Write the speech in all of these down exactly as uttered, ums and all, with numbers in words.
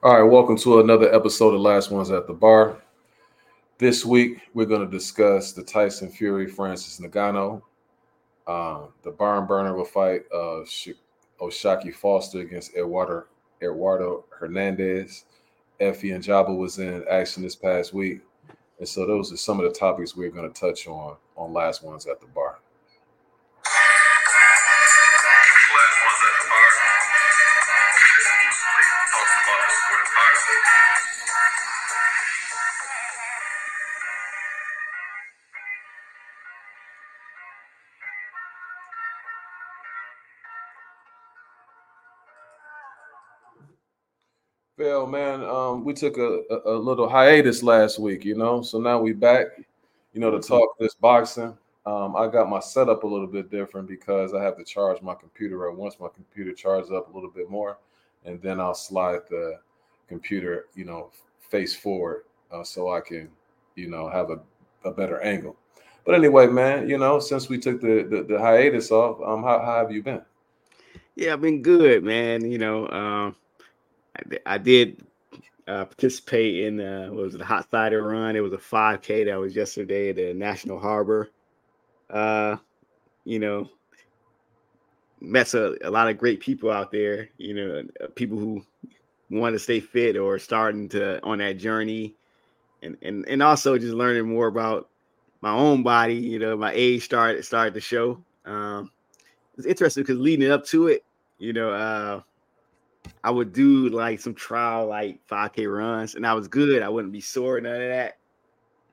All right, welcome to another episode of Last Ones at the Bar. This week, we're going to discuss the Tyson Fury, Francis Ngannou, um, the barn burner of a fight of O'Shaquie Foster against Eduardo, Eduardo Hernandez. Efe Ajagba was in action this past week. And so those are some of the topics we're going to touch on on Last Ones at the Bar. Well, man, um, we took a, a, a little hiatus last week, you know, so now we back, you know, to talk this boxing. Um, I got my setup a little bit different because I have to charge my computer at once. My computer charges up a little bit more, and then I'll slide the computer, you know, face forward uh, so I can, you know, have a, a better angle. But anyway, man, you know, since we took the, the, the hiatus off, um, how, how have you been? Yeah, I've been good, man, you know. Um... I did uh, participate in uh, what was it, the Hot Cider Run. It was a five K that was yesterday at the National Harbor. Uh, you know, met a, a lot of great people out there. You know, people who want to stay fit or starting to on that journey, and and and also just learning more about my own body. You know, my age started started to show. Um, it's interesting because leading up to it, you know. Uh, I would do like some trial, like five K runs, and I was good. I wouldn't be sore, none of that.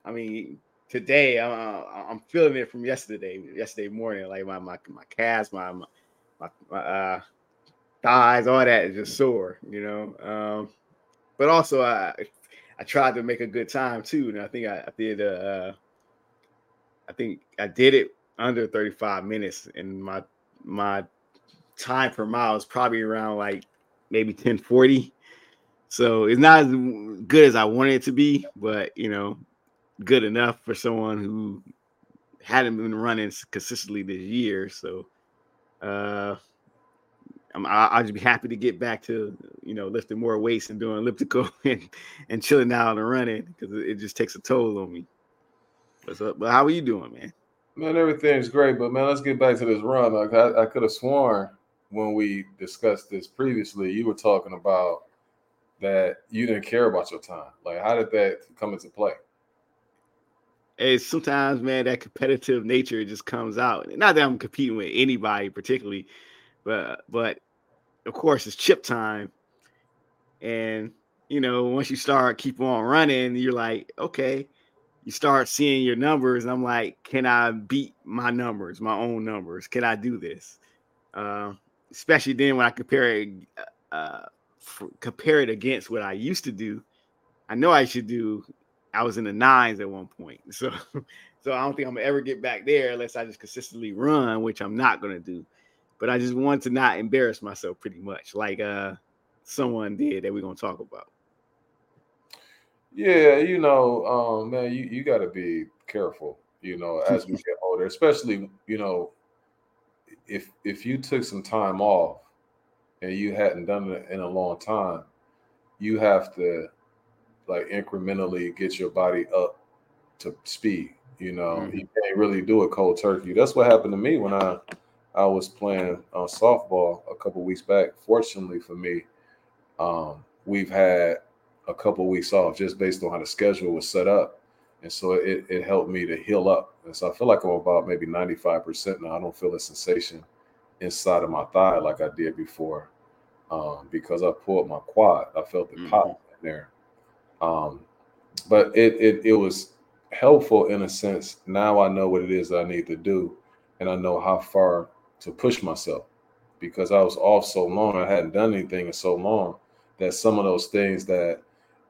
I mean, today uh, I'm feeling it from yesterday, yesterday morning. Like my my my calves, my my, my uh, thighs, all that is just sore, you know. Um, but also, I I tried to make a good time too, and I think I, I did. Uh, I think I did it under thirty-five minutes, and my my time per mile is probably around like. Maybe ten forty. So it's not as good as I wanted it to be, but, you know, good enough for someone who hadn't been running consistently this year. So uh, I'm, I'll just be happy to get back to, you know, lifting more weights and doing elliptical and, and chilling out and running because it just takes a toll on me. What's up? But how are you doing, man? Man, everything's great, but, man, let's get back to this run. Like I, I could have sworn when we discussed this previously, you were talking about that you didn't care about your time. Like, how did that come into play? And sometimes, man, that competitive nature just comes out. Not that I'm competing with anybody particularly, but, but of course, it's chip time. And, you know, once you start keep on running, you're like, okay, you start seeing your numbers. And I'm like, can I beat my numbers, my own numbers? Can I do this? Um, uh, Especially then when I compare it, uh, f- compare it against what I used to do. I know I should do. I was in the nines at one point. So so I don't think I'm going to ever get back there unless I just consistently run, which I'm not going to do. But I just want to not embarrass myself pretty much like uh, someone did that we're going to talk about. Yeah, you know, um, man, you, you got to be careful, you know, as we get older, especially, you know, If if you took some time off and you hadn't done it in a long time, you have to like incrementally get your body up to speed. You know, mm-hmm. You can't really do a cold turkey. That's what happened to me when I I was playing uh, softball a couple weeks back. Fortunately for me, um, we've had a couple weeks off just based on how the schedule was set up. And so it, it helped me to heal up. And so I feel like I'm about maybe ninety-five percent now. I don't feel a sensation inside of my thigh like I did before um, because I pulled my quad. I felt the mm-hmm. pop in there. Um, but it, it it was helpful in a sense. Now I know what it is that I need to do, and I know how far to push myself because I was off so long. I hadn't done anything in so long that some of those things that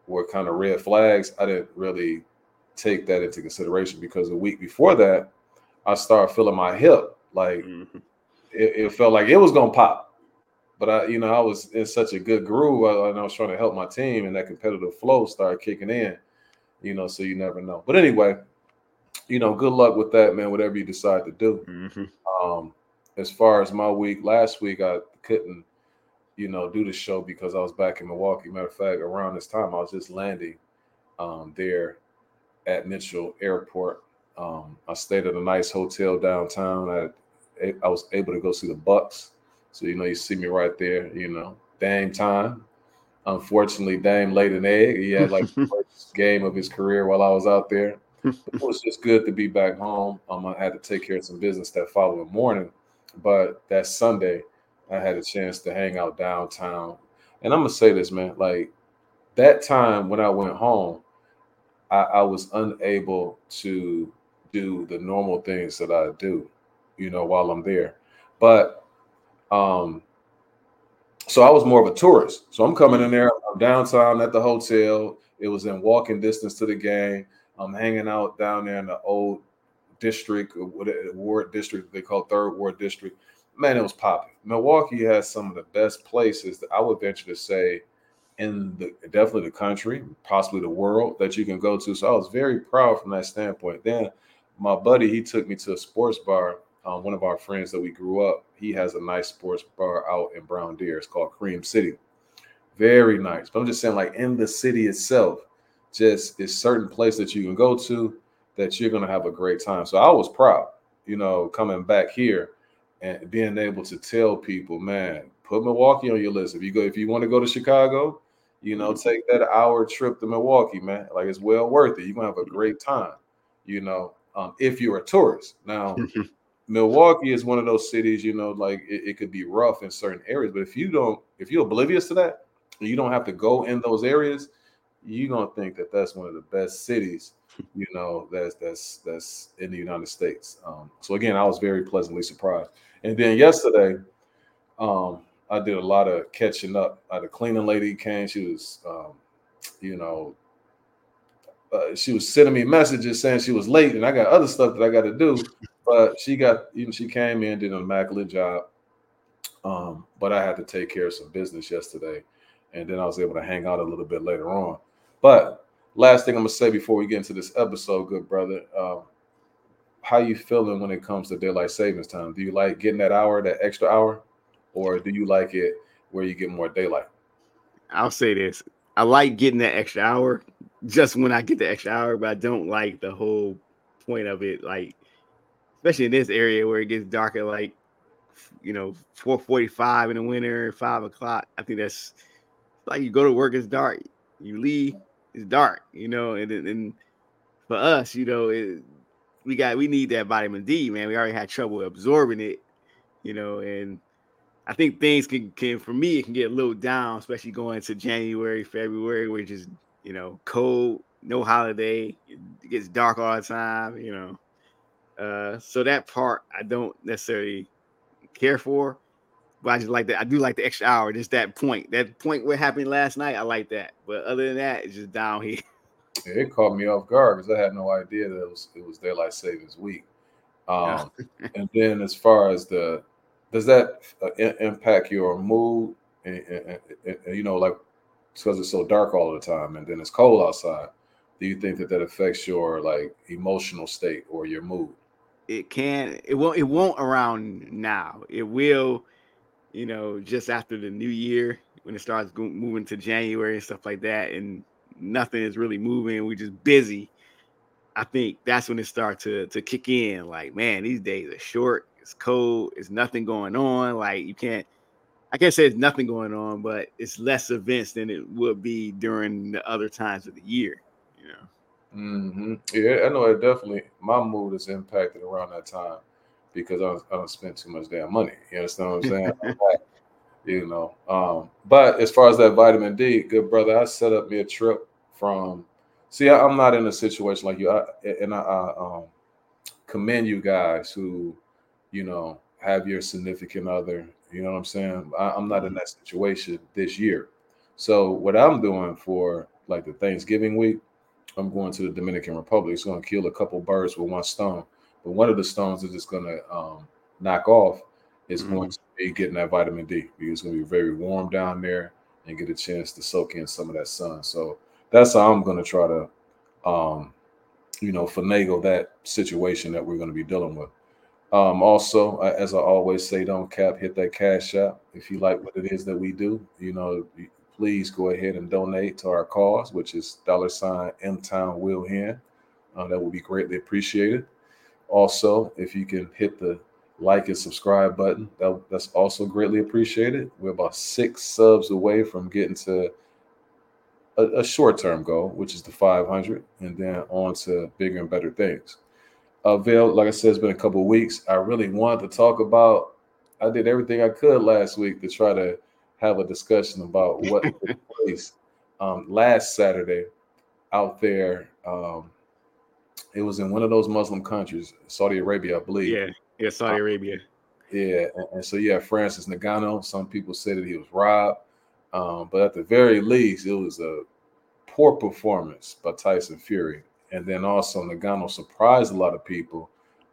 were kind of red flags, I didn't really – take that into consideration because the week before that I started feeling my hip like mm-hmm. it, it felt like it was gonna pop, but I you know I was in such a good groove I, and I was trying to help my team, and that competitive flow started kicking in, you know so you never know. But anyway, you know good luck with that, man, whatever you decide to do. Mm-hmm. Um as far as my week, last week I couldn't you know, do the show because I was back in Milwaukee. Matter of fact, around this time, I was just landing um, there at Mitchell Airport. Um, I stayed at a nice hotel downtown. I, I was able to go see the Bucks. So, you know, you see me right there, you know, Dame time. Unfortunately, Dame laid an egg. He had like the first game of his career while I was out there. It was just good to be back home. Um, I had to take care of some business that following morning. But that Sunday, I had a chance to hang out downtown. And I'm going to say this, man, like that time when I went home, I, I was unable to do the normal things that I do, you know, while I'm there. But um, so I was more of a tourist. So I'm coming in there, I'm downtown at the hotel. It was in walking distance to the game. I'm hanging out down there in the old district, ward district, they call third ward district. Man, it was popping. Milwaukee has some of the best places that I would venture to say in the definitely the country, possibly the world, that you can go to. So I was very proud from that standpoint. Then my buddy, he took me to a sports bar. Um, one of our friends that we grew up, he has a nice sports bar out in Brown Deer. It's called Cream City. Very nice. But I'm just saying, like in the city itself, just it's certain place that you can go to that you're going to have a great time. So I was proud, you know, coming back here and being able to tell people, man, put Milwaukee on your list. If you go, if you want to go to Chicago, you know, take that hour trip to Milwaukee, man. Like it's well worth it. You're going to have a great time, you know, um, if you're a tourist. Now, Milwaukee is one of those cities, you know, like it, it could be rough in certain areas. But if you don't, if you're oblivious to that, you don't have to go in those areas. You're going to think that that's one of the best cities, you know, that's that's that's in the United States. Um, so, again, I was very pleasantly surprised. And then yesterday, um, I did a lot of catching up. Uh, the cleaning lady came. She was, um, you know, uh, she was sending me messages saying she was late, and I got other stuff that I got to do. But she got, even she came in, did an immaculate job. Um, but I had to take care of some business yesterday, and then I was able to hang out a little bit later on. But last thing I'm going to say before we get into this episode, good brother, um, how you feeling when it comes to daylight savings time? Do you like getting that hour, that extra hour, or do you like it where you get more daylight? I'll say this. I like getting that extra hour just when I get the extra hour, but I don't like the whole point of it, like especially in this area where it gets dark at like, you know, four forty-five in the winter, five o'clock. I think that's like you go to work, it's dark. You leave, it's dark, you know, and and for us, you know, it, we got we need that vitamin D, man. We already had trouble absorbing it, you know, and I think things can, can for me, it can get a little down, especially going to January, February, which is, you know, cold, no holiday, it gets dark all the time, you know. Uh, so that part I don't necessarily care for, but I just like that. I do like the extra hour, just that point. That point what happened last night, I like that. But other than that, it's just down here. Yeah, it caught me off guard because I had no idea that it was, it was daylight savings week. Um, and then as far as the, does that uh, I- impact your mood? And, and, and, and, you know, like, because it's so dark all the time and then it's cold outside. Do you think that that affects your, like, emotional state or your mood? It can. It won't, it won't around now. It will, you know, just after the new year when it starts go- moving to January and stuff like that, and nothing is really moving. We're just busy. I think that's when it starts to, to kick in. Like, man, these days are short. It's cold. It's nothing going on. Like, you can't, I can't say it's nothing going on, but it's less events than it would be during the other times of the year, you know? Mm-hmm. Yeah, I know it definitely, my mood is impacted around that time, because I don't, I don't spend too much damn money. You understand what I'm saying? Like, you know. Um, but as far as that vitamin D, good brother, I set up me a trip from. See, I, I'm not in a situation like you, I, and I, I um, commend you guys who, you know, have your significant other. You know what I'm saying? I, I'm not in that situation this year. So what I'm doing for like the Thanksgiving week, I'm going to the Dominican Republic. It's going to kill a couple birds with one stone. But one of the stones that it's going to um, knock off is mm-hmm. going to be getting that vitamin D. It's going to be very warm down there and get a chance to soak in some of that sun. So that's how I'm going to try to, um, you know, finagle that situation that we're going to be dealing with. Um, also, as I always say, don't cap, hit that cash app. If you like what it is that we do, you know, please go ahead and donate to our cause, which is dollar sign M-Town Will Hen. Uh, that would be greatly appreciated. Also, if you can hit the like and subscribe button, that, that's also greatly appreciated. We're about six subs away from getting to a, a short-term goal, which is the five hundred, and then on to bigger and better things. Uh, Vail, like I said, it's been a couple of weeks. I really wanted to talk about, I did everything I could last week to try to have a discussion about what took place um, last Saturday out there. Um, it was in one of those Muslim countries, Saudi Arabia, I believe. Yeah, yeah, Saudi Arabia. Um, yeah, and, and so, yeah, Francis Ngannou, some people said that he was robbed. Um, but at the very least, it was a poor performance by Tyson Fury. And then also Ngannou surprised a lot of people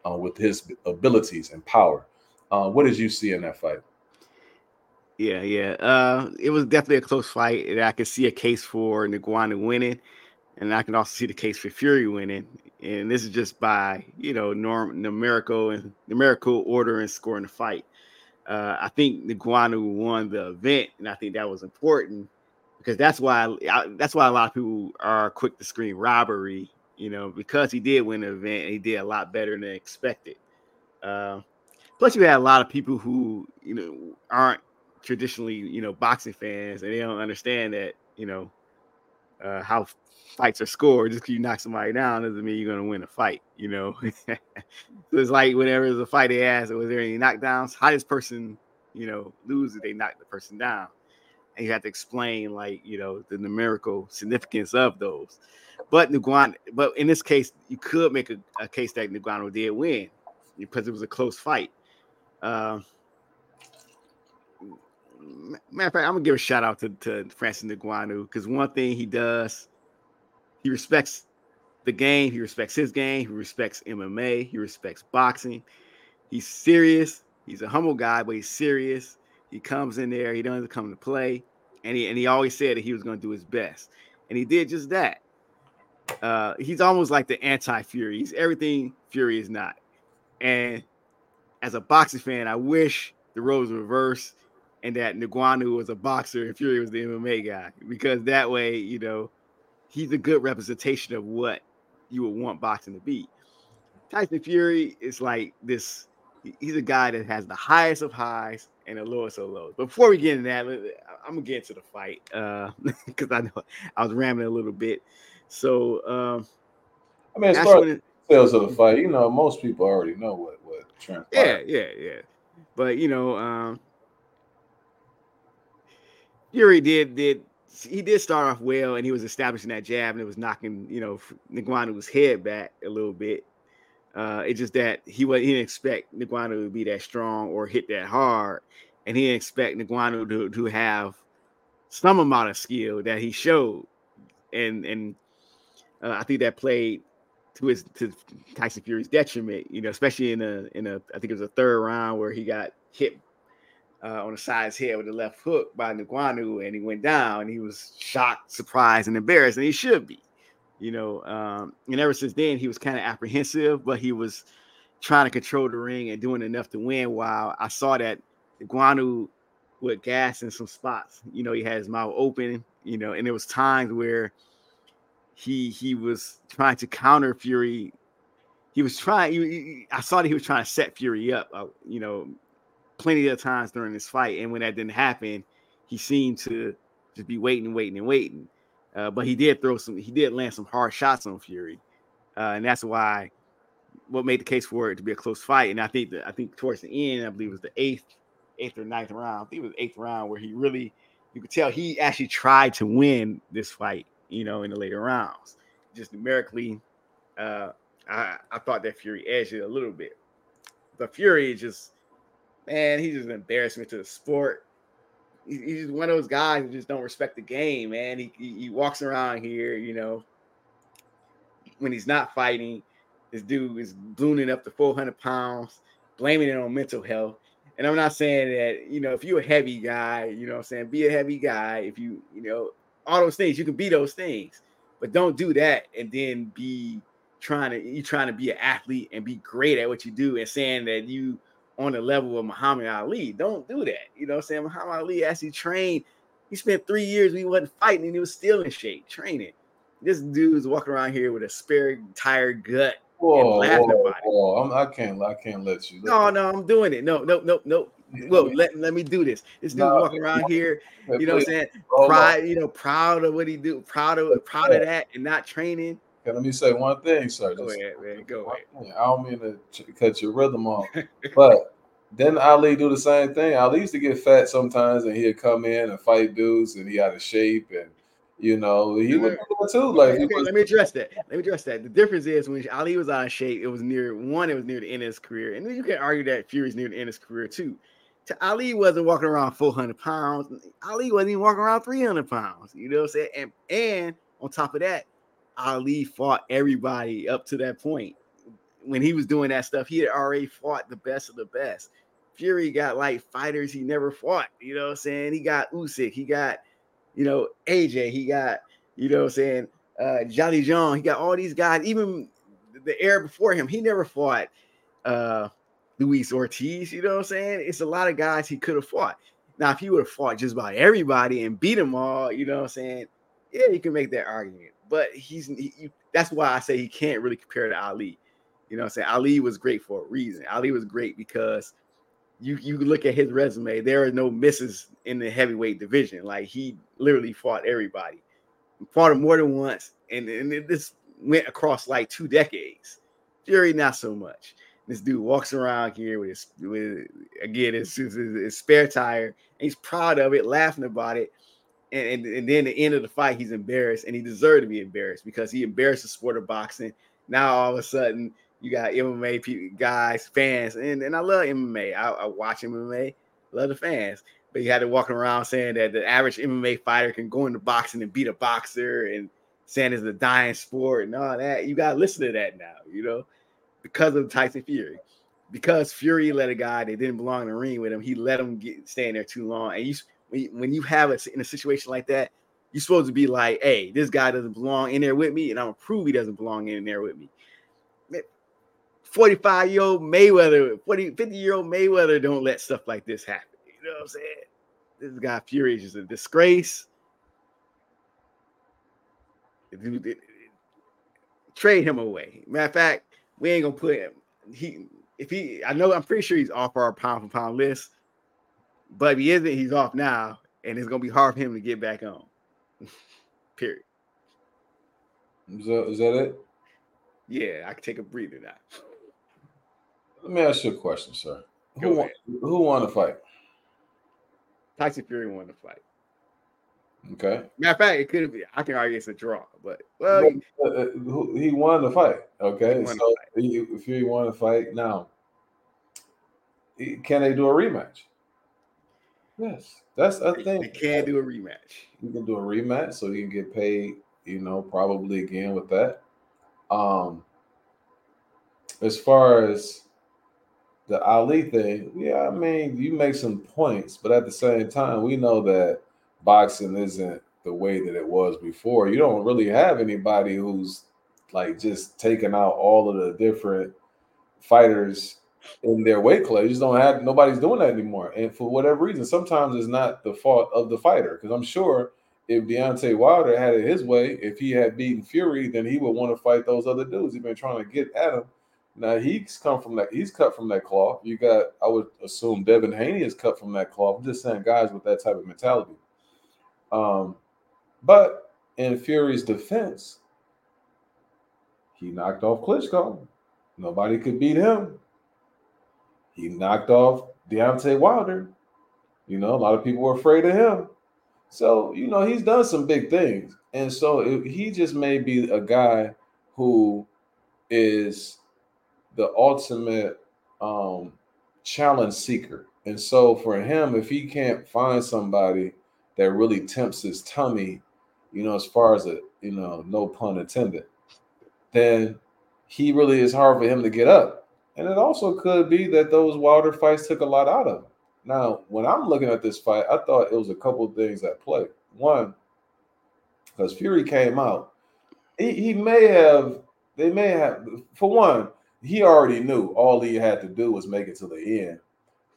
uh, with his abilities and power. Uh, what did you see in that fight? Yeah, yeah. Uh, it was definitely a close fight. And I could see a case for Ngannou winning. And I can also see the case for Fury winning. And this is just by, you know, norm, numerical and numerical order and scoring the fight. Uh, I think Ngannou won the event. And I think that was important because that's why I, that's why a lot of people are quick to scream robbery. You know, because he did win the event, and he did a lot better than expected. Uh, plus, you had a lot of people who, you know, aren't traditionally, you know, boxing fans, and they don't understand that, you know, uh, how fights are scored. Just because you knock somebody down doesn't mean you're going to win a fight, you know. So it's like whenever there's a fight, they ask, was there any knockdowns? How does person, you know, lose if they knock the person down? And you have to explain, like, you know, the numerical significance of those. But Ngannou, but in this case, you could make a, a case that Ngannou did win because it was a close fight. Uh, matter of fact, I'm gonna give a shout out to, to Francis Ngannou, because one thing he does, he respects the game, he respects his game, he respects M M A, he respects boxing. He's serious. He's a humble guy, but he's serious. He comes in there, he doesn't come to play, and he and he always said that he was gonna do his best, and he did just that. Uh, he's almost like the anti-Fury. He's everything Fury is not. And as a boxing fan, I wish the roles were reversed and that Ngannou was a boxer and Fury was the M M A guy, because that way, you know, he's a good representation of what you would want boxing to be. Tyson Fury is like this. He's a guy that has the highest of highs and the lowest of lows. But before we get into that, I'm going to get into the fight because uh, I know I was rambling a little bit. So, um, I mean, as far as details of the fight, you know, most people already know what, what transpired. Yeah, yeah, yeah. But, you know, um, Fury did, did, he did start off well, and he was establishing that jab, and it was knocking, you know, Nganou's head back a little bit. Uh, it's just that he, was, he didn't expect Ngannou to be that strong or hit that hard, and he didn't expect Ngannou to, to have some amount of skill that he showed. And, and, Uh, I think that played to his to Tyson Fury's detriment, you know, especially in a in a I think it was a third round where he got hit uh, on the side of his head with a left hook by Ngannou, and he went down, and he was shocked, surprised, and embarrassed, and he should be, you know. Um, and ever since then, he was kind of apprehensive, but he was trying to control the ring and doing enough to win. While I saw that Ngannou would gas in some spots, you know, he had his mouth open, you know, and there was times where. He he was trying to counter Fury. He was trying. He, he, I saw that he was trying to set Fury up, uh, you know, plenty of times during this fight. And when that didn't happen, he seemed to just be waiting and waiting and waiting. Uh, but he did throw some. He did land some hard shots on Fury, uh, and that's why what made the case for it to be a close fight. And I think that I think towards the end, I believe it was the eighth, eighth or ninth round. I think it was the eighth round where he really, you could tell he actually tried to win this fight. You know, in the later rounds, just numerically, uh, I, I thought that Fury edged it a little bit. But Fury just, man, he's just an embarrassment to the sport. He, he's just one of those guys who just don't respect the game, man. He, he he walks around here, you know, when he's not fighting, this dude is ballooning up to four hundred pounds, blaming it on mental health. And I'm not saying that, you know, if you're a heavy guy, you know what I'm saying, be a heavy guy. If you, you know, all those things, you can be those things, but don't do that and then be trying to you trying to be an athlete and be great at what you do and saying that you on the level of Muhammad Ali. Don't do that. You know what I'm saying? Muhammad Ali actually trained. He spent three years he wasn't fighting and he was still in shape training. This dude's walking around here with a spare tire gut. Whoa, whoa, whoa. I'm, I can't, I can't let you. Let no, me. no, I'm doing it. No, no, no, no. Well, let, let me do this. This dude nah, walking around here, you know what I'm saying? Proud, you know, proud of what he do, proud of, proud of that, and not training. Okay, let me say one thing, sir. Go Just, ahead, man. Go I, ahead. I don't mean to ch- cut your rhythm off, but didn't Ali do the same thing? Ali used to get fat sometimes, and he'd come in and fight dudes, and he out of shape, and you know, he was too. Like, okay, was, let me address that. Let me address that. The difference is when Ali was out of shape, it was near one. It was near the end of his career, and you can argue that Fury's near the end of his career too. Ali wasn't walking around four hundred pounds. Ali wasn't even walking around three hundred pounds. You know what I'm saying? And and on top of that, Ali fought everybody up to that point. When he was doing that stuff, he had already fought the best of the best. Fury got like fighters he never fought. You know what I'm saying? He got Usyk. He got, you know, A J, he got, you know what I'm saying, uh, Jolly Jong, he got all these guys, even the era before him, he never fought uh, Luis Ortiz, you know what I'm saying? It's a lot of guys he could have fought. Now, if he would have fought just about everybody and beat them all, you know what I'm saying, yeah, you can make that argument. But he's he, that's why I say he can't really compare to Ali. You know what I'm saying? Ali was great for a reason. Ali was great because You you look at his resume, there are no misses in the heavyweight division. Like, he literally fought everybody. Fought him more than once, and, and this went across, like, two decades. Fury, not so much. This dude walks around here with, his, with again, his, his, his spare tire, and he's proud of it, laughing about it, and, and, and then at the end of the fight, he's embarrassed, and he deserved to be embarrassed because he embarrassed the sport of boxing. Now, all of a sudden, you got M M A people, guys, fans, and, and I love M M A. I, I watch M M A, love the fans. But you had to walk around saying that the average M M A fighter can go into boxing and beat a boxer and saying it's a dying sport and all that. You got to listen to that now, you know, because of Tyson Fury. Because Fury let a guy that didn't belong in the ring with him, he let him get staying there too long. And you, when you, when you have it in a situation like that, you're supposed to be like, hey, this guy doesn't belong in there with me, and I'm going to prove he doesn't belong in there with me. forty-five-year-old Mayweather, forty, fifty-year-old Mayweather don't let stuff like this happen. You know what I'm saying? This guy Fury is just a disgrace. Trade him away. Matter of fact, we ain't gonna put him. He, if he, I know, I'm pretty sure he's off our pound for pound list. But if he isn't, he's off now, and it's gonna be hard for him to get back on. Period. Is that, is that it? Yeah, I can take a breather now. Let me ask you a question, sir. Who won, who won the fight? Tyson Fury won the fight. Okay. Matter of fact, it could be. I can argue it's a draw, but well, but, uh, he won the fight. Okay, so the fight. He, Fury won the fight. Now, can they do a rematch? Yes, that's a thing. They can do a rematch. You can do a rematch, so he can get paid. You know, probably again with that. Um, as far as the Ali thing, yeah, I mean, you make some points, but at the same time, we know that boxing isn't the way that it was before. You don't really have anybody who's like just taking out all of the different fighters in their weight class. You just don't have, nobody's doing that anymore. And for whatever reason, sometimes it's not the fault of the fighter, because I'm sure if Deontay Wilder had it his way, if he had beaten Fury, then he would want to fight those other dudes. He's been trying to get at him. Now he's come from that. He's cut from that cloth. You got, I would assume, Devin Haney is cut from that cloth. I'm just saying, guys with that type of mentality. Um, but in Fury's defense, he knocked off Klitschko. Nobody could beat him. He knocked off Deontay Wilder. You know, a lot of people were afraid of him. So, you know, he's done some big things. And so it, he just may be a guy who is the ultimate um, challenge seeker. And so for him, if he can't find somebody that really tempts his tummy, you know, as far as, a you know, no pun intended, then he really is hard for him to get up. And it also could be that those Wilder fights took a lot out of him. Now, when I'm looking at this fight, I thought it was a couple of things at play. One, because Fury came out, he, he may have They may have. For one, he already knew all he had to do was make it to the end,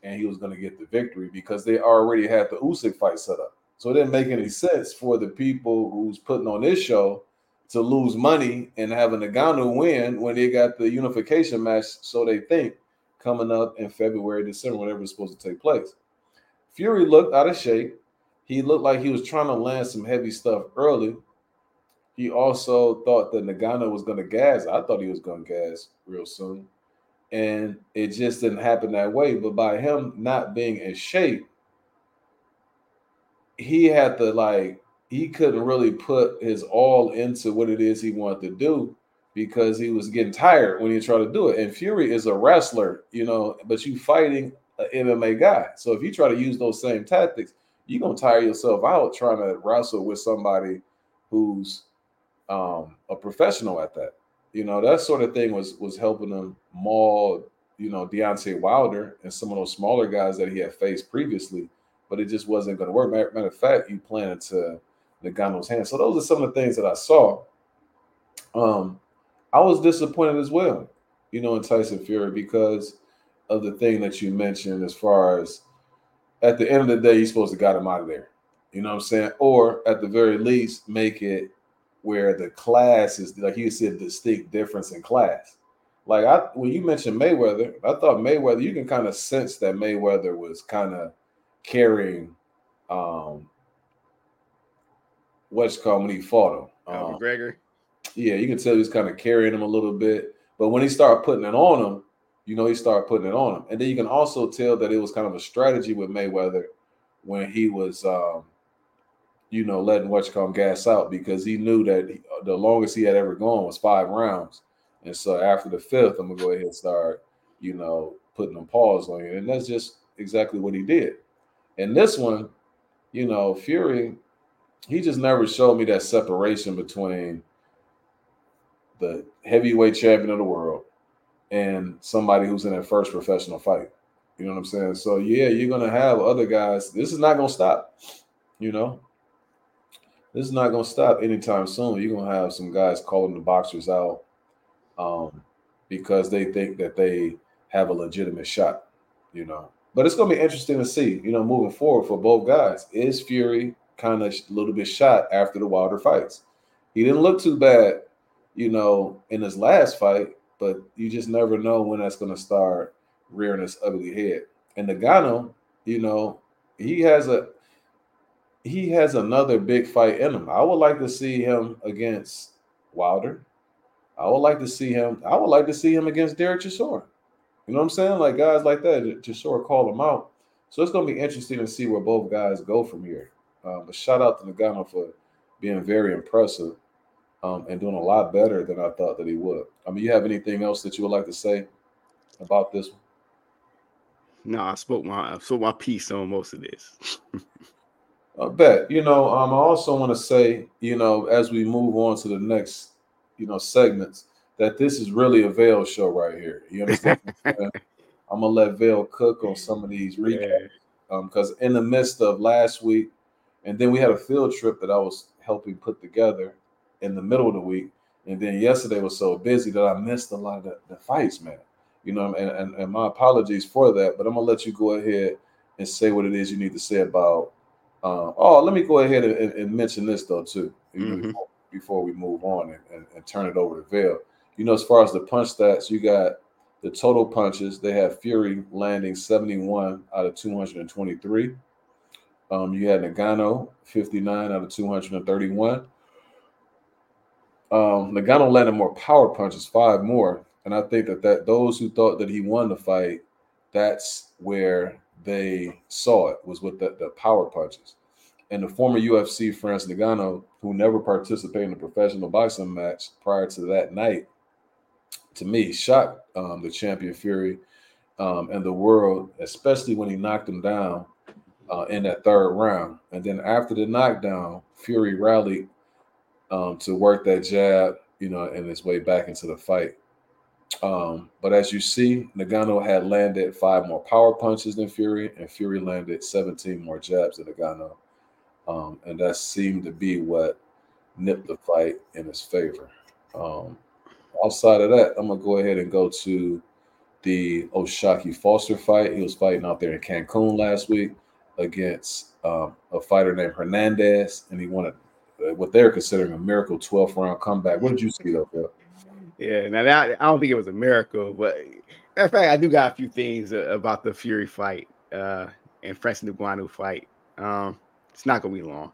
and he was going to get the victory because they already had the Usyk fight set up. So it didn't make any sense for the people who's putting on this show to lose money and having Ngannou win when they got the unification match, so they think, coming up in February, December, whatever is supposed to take place. Fury looked out of shape. He looked like he was trying to land some heavy stuff early. He also thought that Ngannou was going to gas. I thought he was going to gas real soon. And it just didn't happen that way. But by him not being in shape, he had to, like, he couldn't really put his all into what it is he wanted to do because he was getting tired when he tried to do it. And Fury is a wrestler, you know, but you fighting an M M A guy. So if you try to use those same tactics, you're going to tire yourself out trying to wrestle with somebody who's um, a professional at that. You know, that sort of thing was was helping him maul, you know, Deontay Wilder and some of those smaller guys that he had faced previously, but it just wasn't going to work. Matter of fact, you planted to Ngannou's hand. So those are some of the things that I saw. Um, I was disappointed as well, you know, in Tyson Fury because of the thing that you mentioned as far as at the end of the day, you're supposed to got him out of there. You know what I'm saying? Or at the very least, make it where the class is, like you said, distinct difference in class. Like I, when you mentioned Mayweather, I thought Mayweather, you can kind of sense that Mayweather was kind of carrying um, what's called when he fought him. Um, McGregor. Yeah, you can tell he was kind of carrying him a little bit. But when he started putting it on him, you know, he started putting it on him. And then you can also tell that it was kind of a strategy with Mayweather when he was um, – you know, letting Whatchcom gas out because he knew that he, the longest he had ever gone was five rounds. And so after the fifth, I'm going to go ahead and start, you know, putting a pause on you. And that's just exactly what he did. And this one, you know, Fury, he just never showed me that separation between the heavyweight champion of the world and somebody who's in their first professional fight. You know what I'm saying? So, yeah, you're going to have other guys. This is not going to stop, you know. This is not going to stop anytime soon. You're going to have some guys calling the boxers out um, because they think that they have a legitimate shot, you know. But it's going to be interesting to see, you know, moving forward for both guys. Is Fury kind of a little bit shot after the Wilder fights? He didn't look too bad, you know, in his last fight, but you just never know when that's going to start rearing its ugly head. And Ngannou, you know, he has a – he has another big fight in him. I would like to see him against Wilder. I would like to see him. I would like to see him against Derek Chisora. You know what I'm saying? Like guys like that, Chisora called him out. So it's going to be interesting to see where both guys go from here. Um, but shout out to Ngannou for being very impressive um, and doing a lot better than I thought that he would. I mean, you have anything else that you would like to say about this one? No, I spoke my I spoke my piece on most of this. I bet. You know, um, I also want to say, you know, as we move on to the next, you know, segments, that this is really a Vail show right here. You understand? I'm going to let Vail cook on some of these recaps because um, in the midst of last week, and then we had a field trip that I was helping put together in the middle of the week. And then yesterday was so busy that I missed a lot of the, the fights, man. You know, and, and, and my apologies for that, but I'm going to let you go ahead and say what it is you need to say about Uh, oh, let me go ahead and, and mention this, though, too, mm-hmm. before we move on and, and, and turn it over to Vail. You know, as far as the punch stats, you got the total punches. They have Fury landing seventy-one out of two hundred twenty-three. Um, you had Ngannou, fifty-nine out of two hundred thirty-one. Um, Ngannou landed more power punches, five more. And I think that, that those who thought that he won the fight, that's where they saw it, was with the, the power punches. And the former U F C Francis Ngannou, who never participated in a professional boxing match prior to that night, to me, shocked um, the champion Fury um, and the world, especially when he knocked him down uh, in that third round. And then after the knockdown, Fury rallied um, to work that jab, you know, and his way back into the fight. Um, but as you see, Ngannou had landed five more power punches than Fury, and Fury landed seventeen more jabs than Ngannou. Um, and that seemed to be what nipped the fight in his favor. Um, outside of that, I'm gonna go ahead and go to the O'Shaquie Foster fight. He was fighting out there in Cancun last week against um, a fighter named Hernandez, and he won a, what they're considering a miracle twelfth round comeback. What did you see though, Phil? Yeah, now that, I don't think it was a miracle, but in fact, I do got a few things about the Fury fight uh, and Francis Ngannou fight. Um, it's not gonna be long.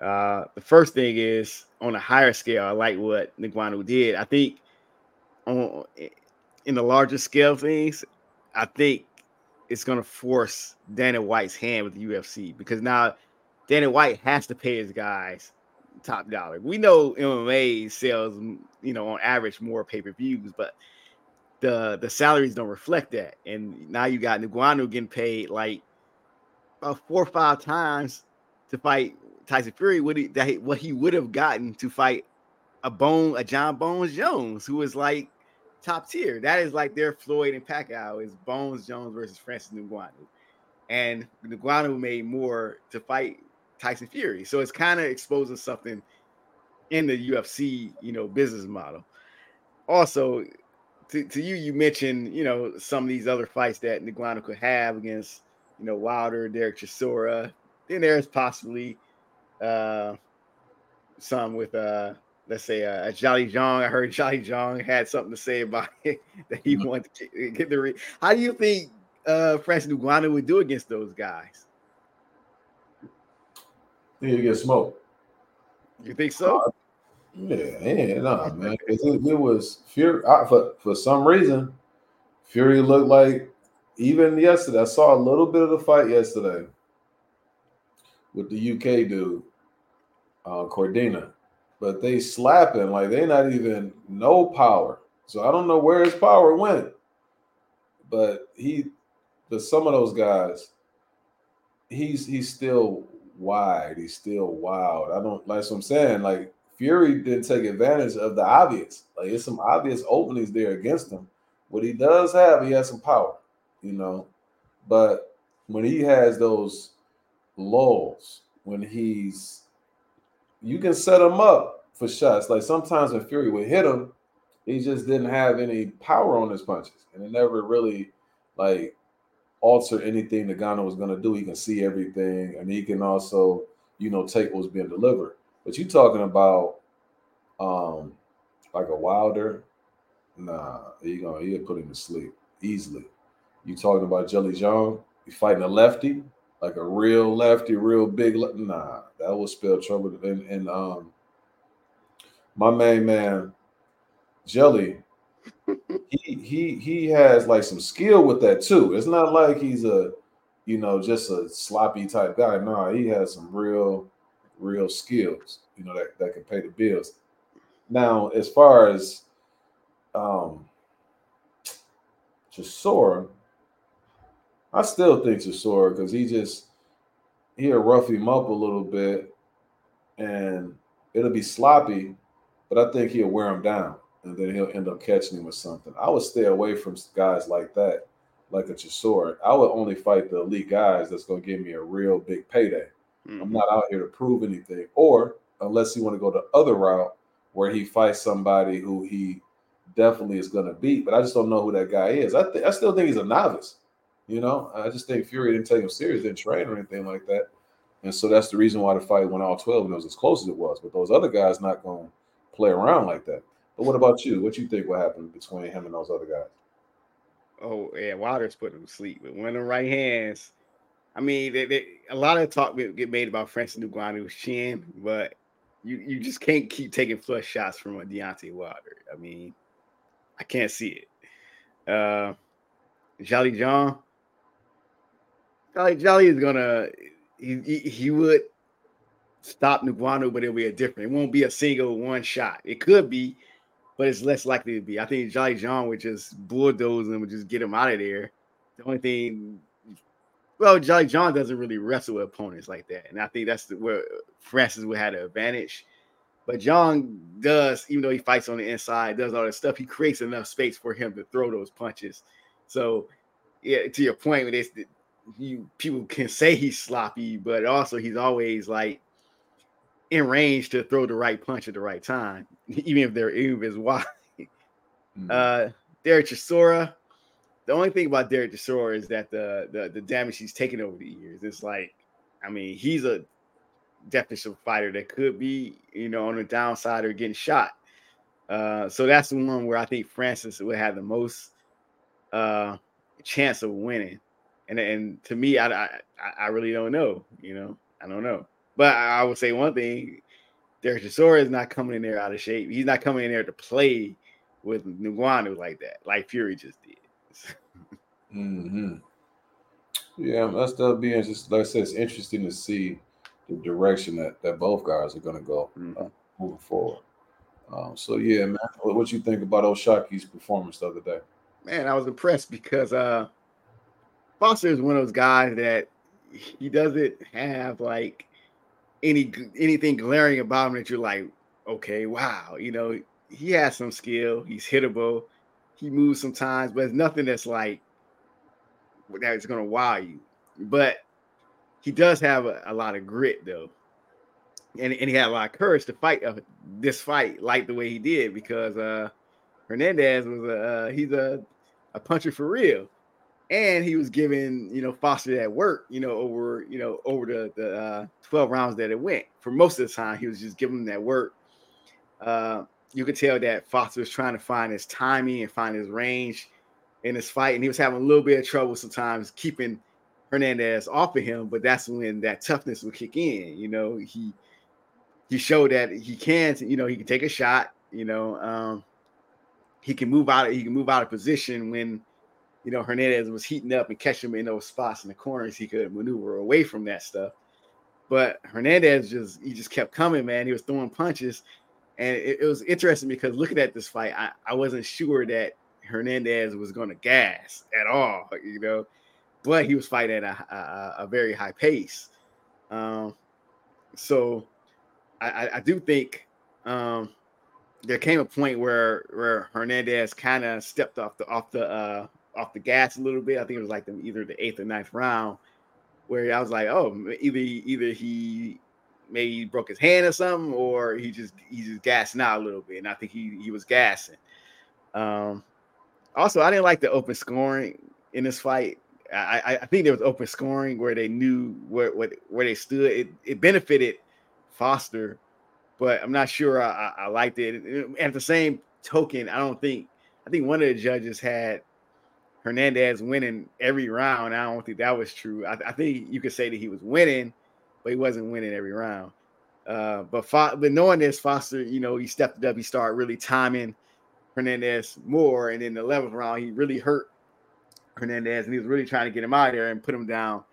Uh, the first thing is, on a higher scale, I like what Ngannou did. I think on in the larger scale things, I think it's going to force Dana White's hand with the U F C, because now Dana White has to pay his guys top dollar. We know M M A sells, you know, on average more pay-per-views, but the, the salaries don't reflect that. And now you got Ngannou getting paid like about four or five times to fight Tyson Fury, what he, that he, what he would have gotten to fight a bone, a John Bones Jones, who is like top tier. That is like their Floyd and Pacquiao, is Bones Jones versus Francis Ngannou, and Ngannou made more to fight Tyson Fury. So it's kind of exposing something in the U F C, you know, business model. Also, to, to you, you mentioned, you know, some of these other fights that Ngannou could have against, you know, Wilder, Derek Chisora. Then there's possibly Uh, some with uh, let's say uh, a Jolly Jong. I heard Jolly Jong had something to say about it that he mm-hmm. wanted to get, get the. Re- How do you think uh, Francis Ngannou would do against those guys? He'd get smoked. You think so? Uh, yeah, yeah, nah, man. It, it was Fury. I, for for some reason, Fury looked like, even yesterday, I saw a little bit of the fight yesterday with the U K dude. Uh, Cordina, but they slapping like they not even no power. So I don't know where his power went, but he, but some of those guys, he's he's still wide, he's still wild. I don't, that's what I'm saying. Like Fury didn't take advantage of the obvious. Like it's some obvious openings there against him. What he does have, he has some power, you know. But when he has those lulls, when he's you can set him up for shots. Like sometimes when Fury would hit him, he just didn't have any power on his punches, and it never really like altered anything Ngannou was going to do. He can see everything, and he can also, you know, take what's being delivered. But you talking about um, like a Wilder? Nah, he gonna he'll put him to sleep easily. You talking about Jelly John? You fighting a lefty? Like a real lefty, real big. Le- nah, that would spell trouble. And, and um, my main man, Jelly, he he he has like some skill with that too. It's not like he's a, you know, just a sloppy type guy. Nah, he has some real, real skills. You know, that, that can pay the bills. Now, as far as um, Chisora, I still think Chisora, because he just he'll rough him up a little bit, and it'll be sloppy, but I think he'll wear him down, and then he'll end up catching him with something. I would stay away from guys like that, like a Chisora. I would only fight the elite guys that's going to give me a real big payday. Mm-hmm. I'm not out here to prove anything, or unless you want to go the other route where he fights somebody who he definitely is going to beat, but I just don't know who that guy is. I th- I still think he's a novice. You know, I just think Fury didn't take him serious, didn't train or anything like that. And so that's the reason why the fight went all twelve and it was as close as it was. But those other guys not going to play around like that. But what about you? What you think will happen between him and those other guys? Oh, yeah, Wilder's putting him to sleep. With one of the right hands. I mean, they, they, a lot of talk get made about Francis Ngannou's chin, but you, you just can't keep taking flush shots from a Deontay Wilder. I mean, I can't see it. Uh, Jolly John. Jolly, Jolly is gonna he, he, he would stop Ngannou, but it'll be a different. It won't be a single one shot. It could be, but it's less likely to be. I think Jolly John would just bulldoze him and just get him out of there. The only thing, well, Jolly John doesn't really wrestle with opponents like that, and I think that's the, where Francis would have an advantage. But John does, even though he fights on the inside, does all that stuff. He creates enough space for him to throw those punches. So, yeah, to your point, with this. You people can say he's sloppy, but also he's always like in range to throw the right punch at the right time, even if they're even if it's wide. Mm. Uh, Derek Chisora. The only thing about Derek Chisora is that the, the the damage he's taken over the years. It's like, I mean, he's a definition fighter that could be, you know, on the downside or getting shot. Uh, so that's the one where I think Francis would have the most uh, chance of winning. And and to me, I, I I really don't know. You know, I don't know. But I would say one thing: Derek Chisora is not coming in there out of shape. He's not coming in there to play with Ngannou like that, like Fury just did. Mm-hmm. Yeah, that's that'll be interesting. Like I said, it's interesting to see the direction that, that both guys are going to go mm-hmm. uh, moving forward. Um, so yeah, man, what, what you think about O'Shaquie's performance the other day? Man, I was impressed because uh, Foster is one of those guys that he doesn't have like any anything glaring about him that you're like, okay, wow, you know, he has some skill, he's hittable. He moves sometimes, but it's nothing that's like that's going to wow you. But he does have a, a lot of grit, though, and and he had a lot of courage to fight uh, this fight like the way he did because uh, Hernandez was a uh, he's a, a puncher for real, and he was giving you know Foster that work you know over you know over the the uh, twelve rounds that it went. For most of the time, he was just giving him that work. Uh, You could tell that Foster was trying to find his timing and find his range in his fight. And he was having a little bit of trouble sometimes keeping Hernandez off of him. But that's when that toughness would kick in. You know, he he showed that he can, you know, he can take a shot, you know, um, he can move out, he can move out of position when, you know, Hernandez was heating up and catching him in those spots in the corners. He could maneuver away from that stuff. But Hernandez just he just kept coming, man. He was throwing punches. And it, it was interesting because looking at this fight, I, I wasn't sure that Hernandez was going to gas at all, you know, but he was fighting at a, a, a very high pace. Um, so I, I do think um, there came a point where where Hernandez kind of stepped off the off the uh, off the gas a little bit. I think it was like the, either the eighth or ninth round where I was like, oh, either either he. Maybe he broke his hand or something, or he just he just gassing out a little bit. And I think he he was gassing. Um, also, I didn't like the open scoring in this fight. I, I think there was open scoring where they knew where where, where they stood. It, it benefited Foster, but I'm not sure I, I, I liked it. At the same token, I don't think I think one of the judges had Hernandez winning every round. I don't think that was true. I, I think you could say that he was winning. But he wasn't winning every round. Uh, but, Fo- but knowing this, Foster, you know, he stepped up. He started really timing Hernandez more. And in the eleventh round, he really hurt Hernandez. And he was really trying to get him out of there and put him down.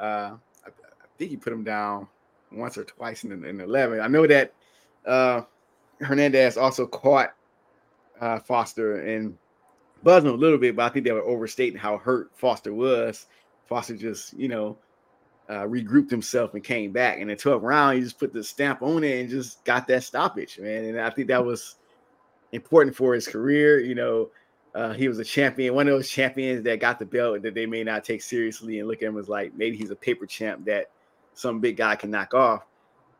Uh, I, I think he put him down once or twice in the, in the eleventh. I know that uh, Hernandez also caught uh, Foster and buzzed him a little bit. But I think they were overstating how hurt Foster was. Foster just, you know, Uh, regrouped himself and came back. And in the twelfth round, he just put the stamp on it and just got that stoppage, man. And I think that was important for his career. You know, uh, he was a champion, one of those champions that got the belt that they may not take seriously and look at him as like, maybe he's a paper champ that some big guy can knock off.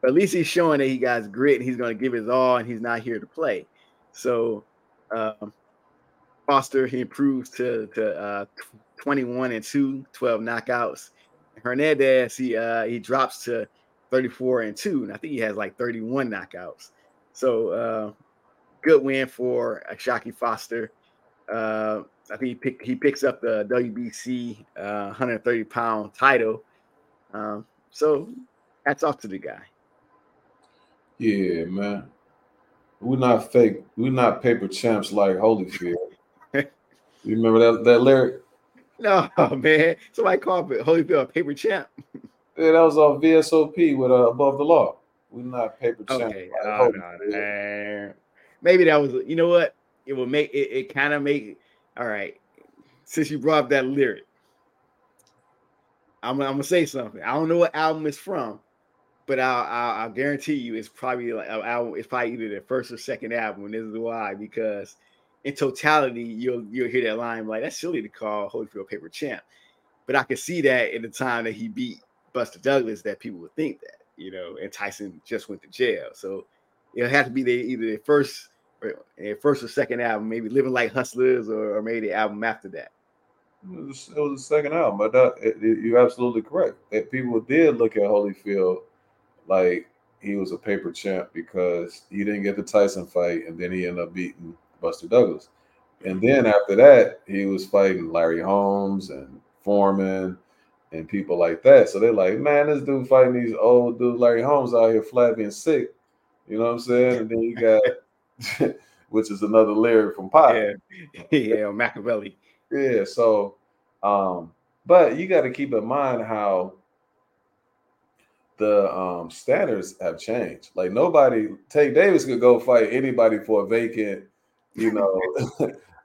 But at least he's showing that he got his grit and he's going to give his all and he's not here to play. So um, Foster, he improves to, to uh, twenty-one and two, twelve knockouts. Hernandez, he uh, he drops to thirty-four and two, and I think he has like thirty-one knockouts. So uh, good win for O'Shaquie Foster. Uh, I think he pick, he picks up the W B C uh, one thirty pound title. Um, so hats off to the guy. Yeah, man, we're not fake. We're not paper champs like Holyfield. You remember that that lyric? No, man. Somebody called it Holyfield a paper champ. Yeah, that was on V S O P with uh, Above the Law. We're not paper champ. Okay. Like oh, no, maybe that was, you know what? It will make it, it kind of make, all right. Since you brought up that lyric, I'm, I'm going to say something. I don't know what album it's from, but I'll, I'll, I'll guarantee you it's probably like I'll, it's probably either the first or second album. And this is why, because in totality, you'll you'll hear that line like that's silly to call Holyfield paper champ, but I could see that in the time that he beat Buster Douglas, that people would think that, you know, and Tyson just went to jail, so it'll have to be their, either their first first or second album, maybe Living Like Hustlers, or, or maybe the album after that. It was, it was the second album, but that, it, it, you're absolutely correct. If people did look at Holyfield like he was a paper champ because he didn't get the Tyson fight, and then he ended up beating Buster Douglas. And then after that, he was fighting Larry Holmes and Foreman and people like that. So they're like, man, this dude fighting these old dudes, Larry Holmes out here flat being sick. You know what I'm saying? And then you got, which is another lyric from Pop. Yeah, yeah, Machiavelli. Yeah, so, um, but you got to keep in mind how the um, standards have changed. Like nobody, Tank Davis could go fight anybody for a vacant, you know,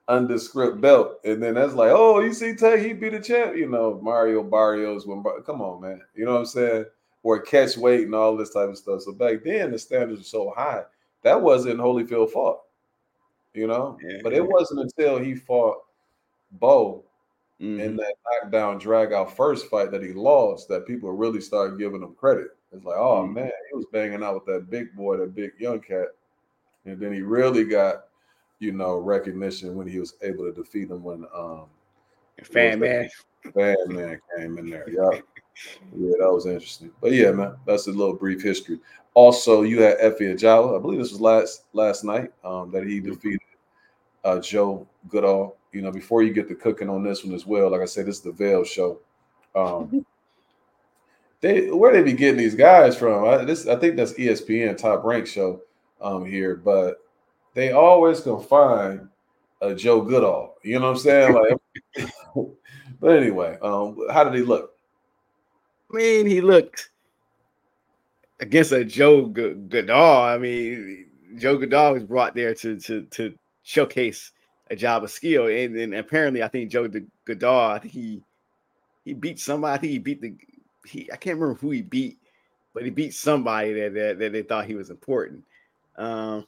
undescript belt. And then that's like, oh, you see Tank, he be the champ. You know, Mario Barrios, when, come on, man. You know what I'm saying? Or catch weight and all this type of stuff. So back then, the standards were so high. That wasn't Holyfield's fault, you know? Yeah, but it yeah. wasn't until he fought Bo mm-hmm. in that knockdown, drag-out first fight that he lost that people really started giving him credit. It's like, oh, mm-hmm. man, he was banging out with that big boy, that big young cat. And then he really got, you know, recognition when he was able to defeat him when um, Fan Man. Fan Man came in there, yeah. Yeah, that was interesting. But yeah, man, that's a little brief history. Also, you had Efe Ajagba. I believe this was last last night um, that he defeated uh, Joe Goodall. You know, before you get to cooking on this one as well, like I said, this is the Veil show. Um, they where they be getting these guys from? I, this I think that's E S P N Top Rank show um, here, but they always gonna find a Joe Goodall. You know what I'm saying? Like, but anyway, um, how did he look? I mean, he looked against a Joe Goodall. I mean, Joe Goodall was brought there to to, to showcase a job of skill, and, and apparently, I think Joe Goodall, I think he he beat somebody. I think he beat the he. I can't remember who he beat, but he beat somebody that that, that they thought he was important. Um,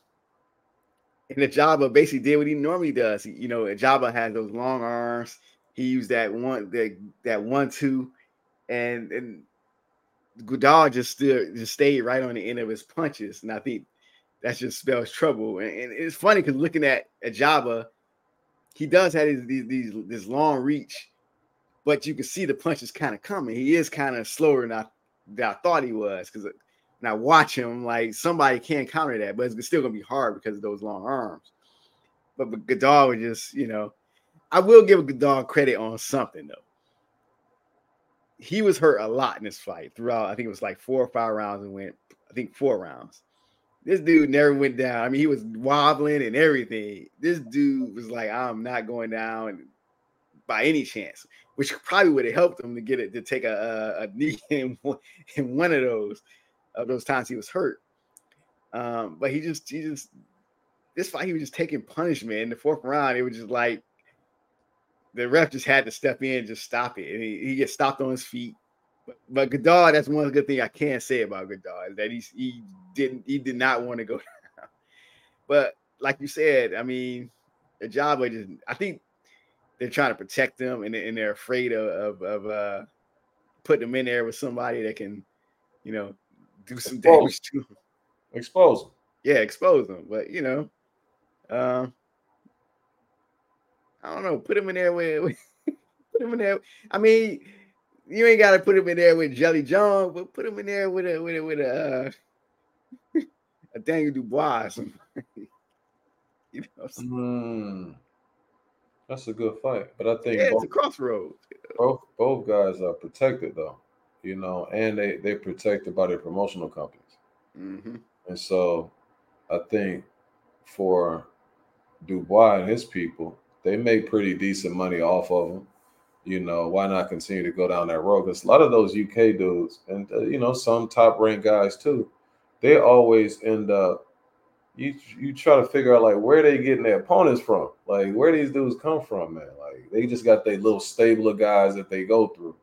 and Ajagba basically did what he normally does. He, you know, Ajagba has those long arms. He used that one that that one two. And and Goodall just still just stayed right on the end of his punches, and I think that just spells trouble. And, and it's funny because looking at Ajagba, he does have these, these these this long reach, but you can see the punches kind of coming. He is kind of slower than I, than I thought he was, because when I watch him, like somebody can counter that, but it's still gonna be hard because of those long arms. But, but Goodall was just, you know, I will give Goodall credit on something though. He was hurt a lot in this fight throughout. I think it was like four or five rounds and went, I think four rounds. This dude never went down. I mean, he was wobbling and everything. This dude was like, I'm not going down by any chance, which probably would have helped him to get it to take a, a, a knee in one, in one of those, of those times he was hurt. Um, but he just, he just, this fight, he was just taking punishment in the fourth round. It was just like, the ref just had to step in and just stop it. And he, he gets stopped on his feet. But, but Goodall, that's one good thing I can say about Goodall, is that he, he didn't he did not want to go down. But like you said, I mean, Ajagba just, I think they're trying to protect them, and, and they're afraid of, of, of uh, putting them in there with somebody that can, you know, do some expose. damage to them. Expose them. Yeah, expose them. But, you know, um, I don't know. Put him in there with, with put him in there. I mean, you ain't got to put him in there with Jolly Jong, but put him in there with a with a with a, uh, a Daniel Dubois or something. You know what I'm saying? Mm, that's a good fight, but I think yeah, both, it's a crossroads. Both both guys are protected though, you know, and they they protected by their promotional companies, mm-hmm. and so I think for Dubois and his people, they make pretty decent money off of them. You know, why not continue to go down that road? Because a lot of those U K dudes and, uh, you know, some top-ranked guys too, they always end up, you you try to figure out, like, where they getting their opponents from? Like, where these dudes come from, man? Like, they just got their little stable of guys that they go through.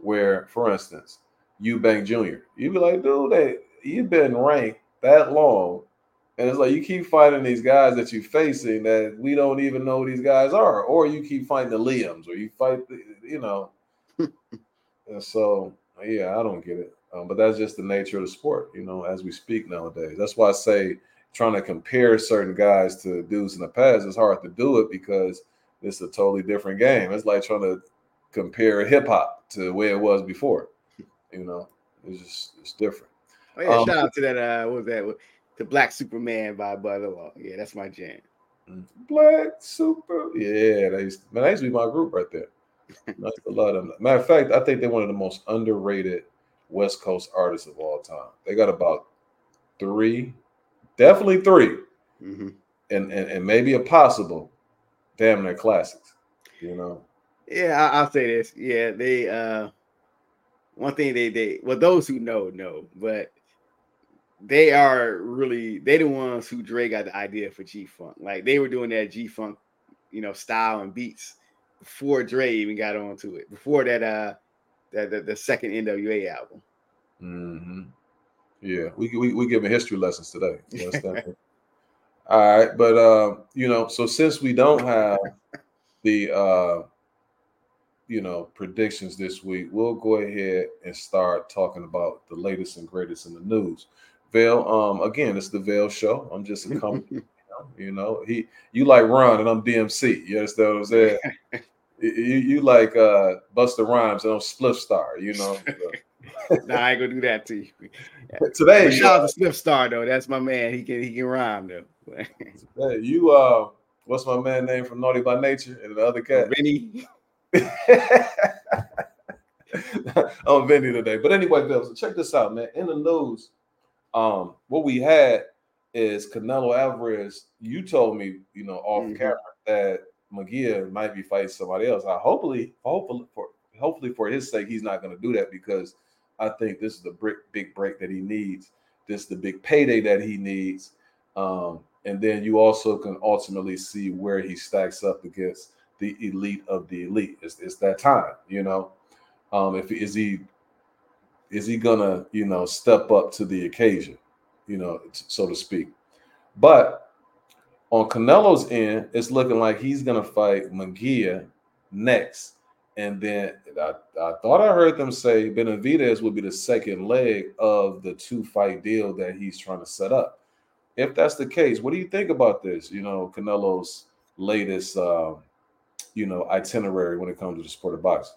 Where, for instance, Eubank Junior, you be like, dude, they, you've been ranked that long. And it's like you keep fighting these guys that you're facing that we don't even know who these guys are. Or you keep fighting the Liams, or you fight, the, you know. And so, yeah, I don't get it. Um, but that's just the nature of the sport, you know, as we speak nowadays. That's why I say trying to compare certain guys to dudes in the past, it's hard to do it because it's a totally different game. It's like trying to compare hip hop to the way it was before. You know, it's just it's different. Oh yeah, um, shout out to that. Uh, what was that? The Black Superman by Bud Law. Yeah, that's my jam. Black Super. Yeah, that used to, man, that used to be my group right there. That's a lot of them. Matter of fact, I think they're one of the most underrated West Coast artists of all time. They got about three, definitely three, mm-hmm. and, and and maybe a possible damn near classics. You know. Yeah, I, I'll say this. Yeah, they. uh One thing they they well, those who know know, but they are really they the ones who Dre got the idea for G-Funk. Like they were doing that G-Funk, you know, style and beats before Dre even got onto it. Before that, uh, that the, the second N W A album. Mm-hmm. Yeah, we we we giving history lessons today. You understand? All right, but uh, you know, so since we don't have the uh. you know, predictions this week, we'll go ahead and start talking about the latest and greatest in the news. Vail, um, again, it's the Vail Show. I'm just a company, you know, he, you like Ron and I'm D M C. You understand what I'm saying? you, you like uh, Busta Rhymes and I'm Spliff Star, you know. Nah, I ain't gonna do that to you. Today, shout out to Spliff Star though. That's my man. He can he can rhyme though. Today, you uh, what's my man name from Naughty by Nature and the other cat? Vinny. I'm Vinny today, but anyway, Bill, so check this out, man. In the news, um, what we had is Canelo Alvarez. You told me, you know, off mm-hmm. camera that Munguia might be fighting somebody else. I hopefully, hopefully for hopefully for his sake, he's not going to do that because I think this is the brick, big break that he needs. This is the big payday that he needs, um, and then you also can ultimately see where he stacks up against the elite of the elite. It's, it's that time, you know. Um, if is he is he gonna, you know, step up to the occasion, you know, t- so to speak. But on Canelo's end, it's looking like he's gonna fight Munguia next, and then I, I thought I heard them say Benavidez will be the second leg of the two fight deal that he's trying to set up. If that's the case, what do you think about this? You know, Canelo's latest. Um, you know, itinerary when it comes to the sport of boxing?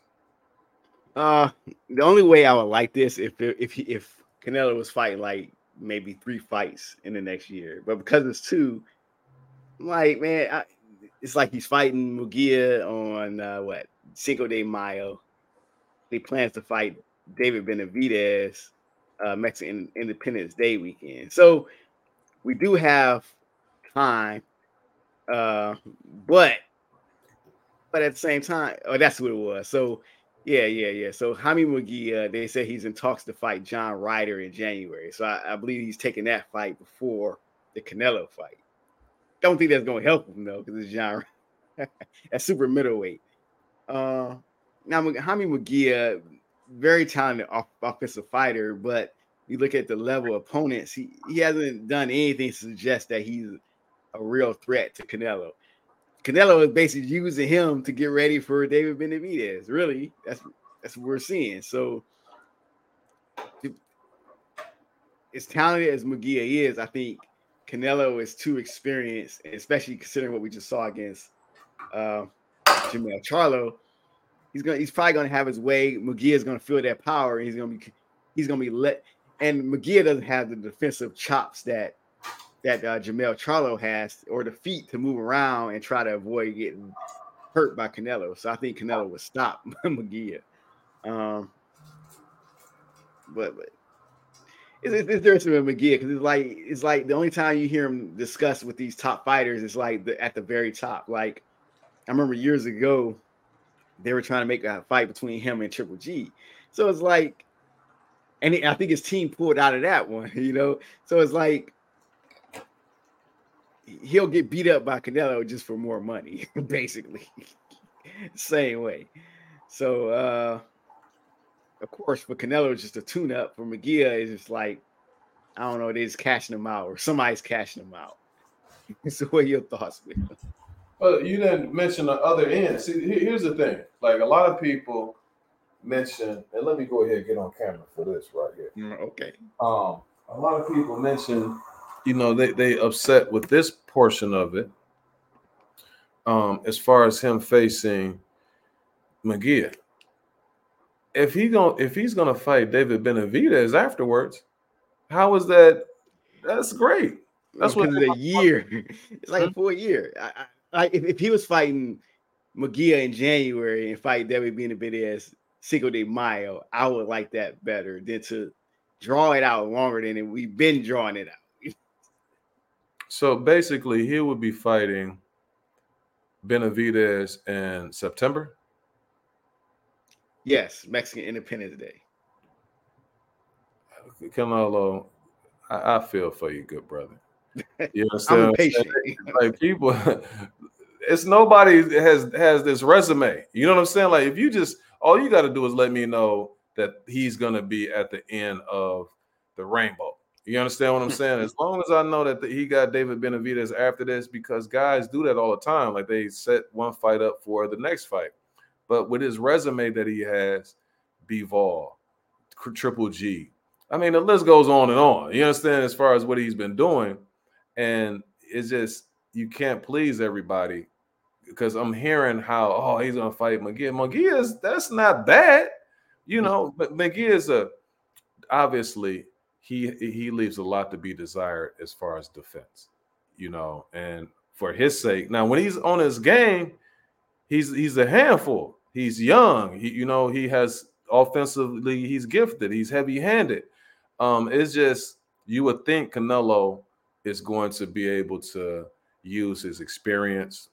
Uh, the only way I would like this if if he, if Canelo was fighting like maybe three fights in the next year, but because it's two, I'm like, man, I, it's like he's fighting Munguia on uh, what Cinco de Mayo. He plans to fight David Benavidez uh, Mexican Independence Day weekend, so we do have time, uh, but. But at the same time, oh, that's what it was. So, yeah, yeah, yeah. So, Jaime Munguia, they said he's in talks to fight John Ryder in January. So, I, I believe he's taking that fight before the Canelo fight. Don't think that's going to help him, though, because it's John that's super middleweight. Uh, now, Jaime Munguia, very talented off- offensive fighter, but you look at the level of opponents, he, he hasn't done anything to suggest that he's a real threat to Canelo. Canelo is basically using him to get ready for David Benavidez. Really, that's that's what we're seeing. So, as talented as Munguia is, I think Canelo is too experienced, especially considering what we just saw against uh, Jermell Charlo. He's gonna, he's probably gonna have his way. Munguia is gonna feel that power, and he's gonna be, he's gonna be let. And Munguia doesn't have the defensive chops that. that uh, Jermell Charlo has, or the feet to move around and try to avoid getting hurt by Canelo. So I think Canelo would stop Munguia. Um, but but it's, it's interesting with Munguia because it's like it's like the only time you hear him discuss with these top fighters is like the, at the very top. Like I remember years ago, they were trying to make a fight between him and Triple G. So it's like, and I think his team pulled out of that one, you know? So it's like, he'll get beat up by Canelo just for more money, basically. Same way. So, uh, of course, for Canelo, it's just a tune-up. For Munguia, it's just like, I don't know, they're just cashing him out or somebody's cashing him out. So what are your thoughts, man? Well, you didn't mention the other end. See, here's the thing. Like, a lot of people mention, and let me go ahead and get on camera for this right here. Mm, okay. Um, a lot of people mention you know, they, they upset with this portion of it, um, as far as him facing McGee. If he gonna if he's gonna fight David Benavidez afterwards, how is that? That's great. That's what it's a year. It's like for a year. Like if, if he was fighting Munguia in January and fight David Benavidez Cinco de Mayo, I would like that better than to draw it out longer than it, we've been drawing it out. So basically, he would be fighting Benavidez in September. Yes, Mexican Independence Day. Canelo, I, I feel for you, good brother. You know, so I'm impatient. Like people, it's nobody has has this resume. You know what I'm saying? Like if you just all you got to do is let me know that he's gonna be at the end of the rainbow. You understand what I'm saying? As long as I know that the, he got David Benavidez after this, because guys do that all the time. Like they set one fight up for the next fight. But with his resume that he has, B-Vol, Triple G, I mean, the list goes on and on. You understand as far as what he's been doing. And it's just, you can't please everybody, because I'm hearing how, oh, he's going to fight Munguia. Munguia is, that's not bad. You know, but Munguia is a, obviously, he he leaves a lot to be desired as far as defense, you know, and for his sake. Now, when he's on his game, He's he's a handful. He's young. He, you know, he has offensively, he's gifted. He's heavy-handed. Um, it's just you would think Canelo is going to be able to use his experience,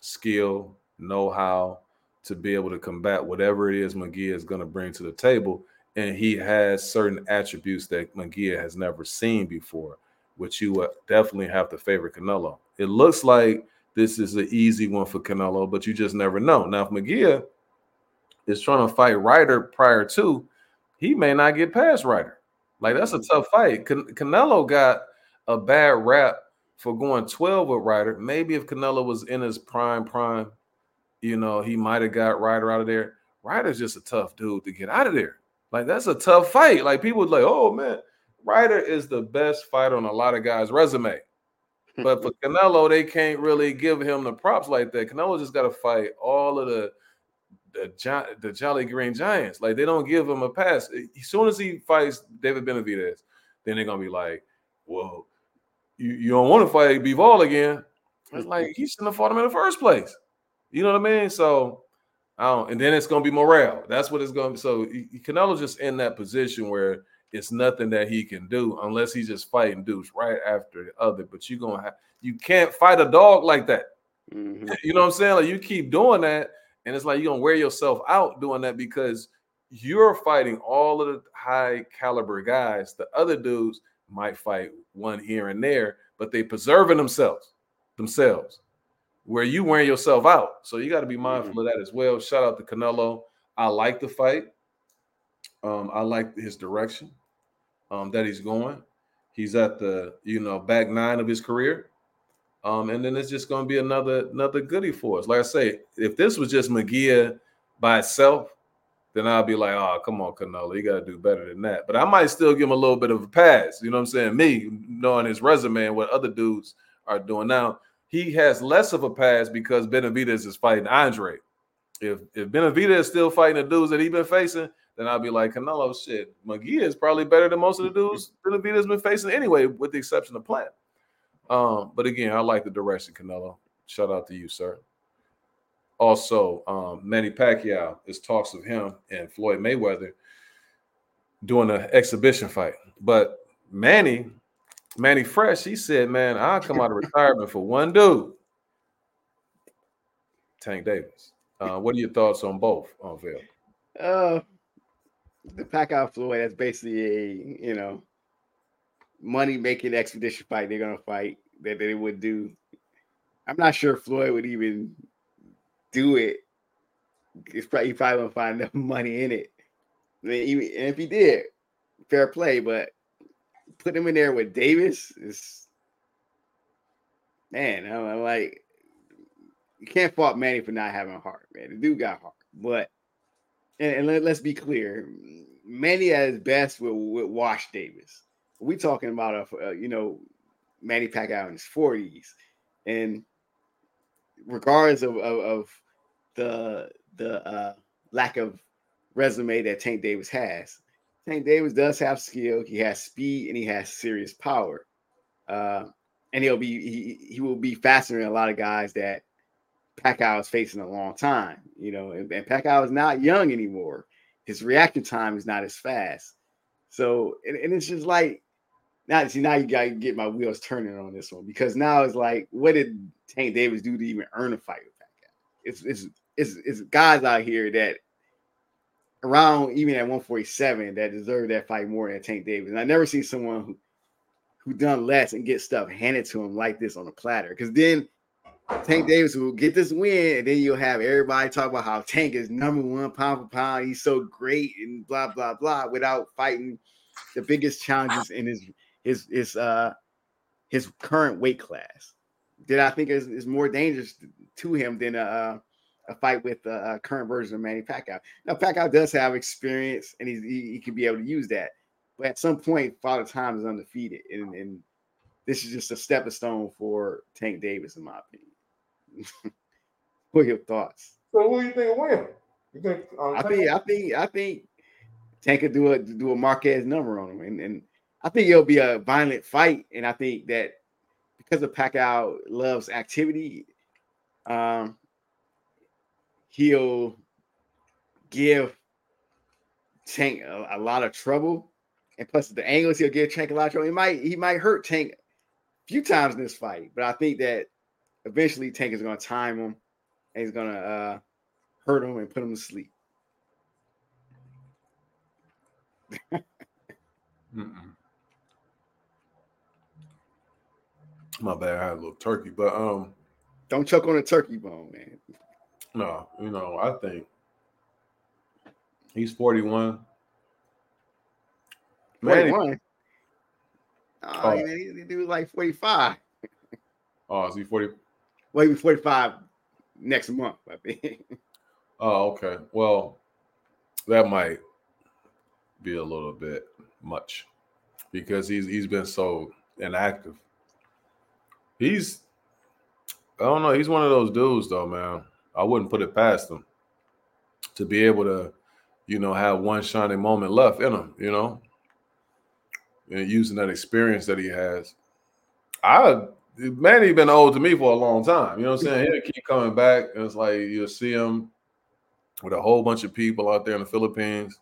skill, know-how to be able to combat whatever it is Munguia is going to bring to the table. And he has certain attributes that Munguia has never seen before, which you would definitely have to favor Canelo. It looks like this is an easy one for Canelo, but you just never know. Now, if Munguia is trying to fight Ryder prior to, he may not get past Ryder. Like, that's a tough fight. Can- Canelo got a bad rap for going twelve with Ryder. Maybe if Canelo was in his prime, prime, you know, he might have got Ryder out of there. Ryder's just a tough dude to get out of there. Like, that's a tough fight. Like, people like, oh, man, Ryder is the best fighter on a lot of guys' resume. But for Canelo, they can't really give him the props like that. Canelo just got to fight all of the, the the Jolly Green Giants. Like, they don't give him a pass. As soon as he fights David Benavidez, then they're going to be like, well, you, you don't want to fight Bivol again. It's like, he shouldn't have fought him in the first place. You know what I mean? So, I don't. And then it's going to be morale. That's what it's going to be. So, Canelo's just in that position where it's nothing that he can do unless he's just fighting dudes right after the other. But you're gonna have, you can't fight a dog like that. Mm-hmm. You know what I'm saying? Like, you keep doing that, and it's like you're gonna wear yourself out doing that, because you're fighting all of the high caliber guys. The other dudes might fight one here and there, but they preserving themselves, themselves, where you wearing yourself out. So you got to be mindful mm-hmm. of that as well. Shout out to Canelo. I like the fight. Um, I like his direction. Um, that he's going, he's at the you know back nine of his career, um, and then it's just going to be another another goodie for us. Like I say, if this was just Munguia by itself, then I'd be like, oh, come on, Canelo, you got to do better than that. But I might still give him a little bit of a pass. You know what I'm saying? Me knowing his resume and what other dudes are doing now, he has less of a pass because Benavidez is fighting Andre. If if Benavidez is still fighting the dudes that he's been facing, then I'll be like, Canelo, shit, Munguia is probably better than most of the dudes Benavidez has been facing anyway, with the exception of Plant. Um, but again, I like the direction, Canelo. Shout out to you, sir. Also, um, Manny Pacquiao, it's talks of him and Floyd Mayweather doing an exhibition fight. But Manny, Manny Fresh, he said, man, I'll come out of retirement for one dude, Tank Davis. Uh, what are your thoughts on both, on Vail? Uh The Pacquiao Floyd, that's basically a, you know, money-making expedition fight they're going to fight that they would do. I'm not sure Floyd would even do it. It's probably, he probably wouldn't find enough money in it. I mean, even, and if he did, fair play. But put him in there with Davis is, man, I'm, I'm like, you can't fault Manny for not having a heart, man. The dude got heart. But And, and let, let's be clear, Manny at his best will, will wash Davis. We're talking about a, a you know Manny Pacquiao in his forties, and regardless of, of, of the the uh, lack of resume that Tank Davis has, Tank Davis does have skill. He has speed and he has serious power, uh, and he'll be he he will be faster than a lot of guys that Pacquiao is facing a long time. You know, and, and Pacquiao is not young anymore. His reaction time is not as fast. So, and, and it's just like, now see, now you got to get my wheels turning on this one, because now it's like, what did Tank Davis do to even earn a fight with Pacquiao? It's it's it's, it's guys out here that around even at one forty-seven that deserve that fight more than Tank Davis. And I never see someone who who done less and get stuff handed to him like this on a platter. Because then Tank Davis will get this win, and then you'll have everybody talk about how Tank is number one pound for pound. He's so great and blah blah blah, without fighting the biggest challenges in his his his uh his current weight class. That I think is, is more dangerous to him than a a fight with a current version of Manny Pacquiao. Now Pacquiao does have experience, and he's, he he can be able to use that. But at some point, Father Time is undefeated, and, and this is just a stepping stone for Tank Davis, in my opinion. What are your thoughts? So who do you think will win? You think, um, I think I think I think Tank could do a do a Marquez number on him, and, and I think it'll be a violent fight. And I think that because of Pacquiao loves activity, um, he'll give Tank a, a lot of trouble, and plus the angles he'll give Tank a lot of trouble. He might he might hurt Tank a few times in this fight, but I think that eventually Tank is going to time him, and he's going to uh, hurt him and put him to sleep. My bad, I had a little turkey, but um, don't choke on a turkey bone, man. No, you know, I think he's forty-one. forty-one? Oh, oh. Man, he, he do like forty-five. Oh, is he forty? Well, he'll be forty-five next month, I think. Oh, okay. Well, that might be a little bit much because he's he's been so inactive. He's, I don't know. He's one of those dudes, though, man. I wouldn't put it past him to be able to, you know, have one shining moment left in him, you know, and using that experience that he has. I. Manny been old to me for a long time. You know what I'm saying? He'll keep coming back, and it's like you'll see him with a whole bunch of people out there in the Philippines,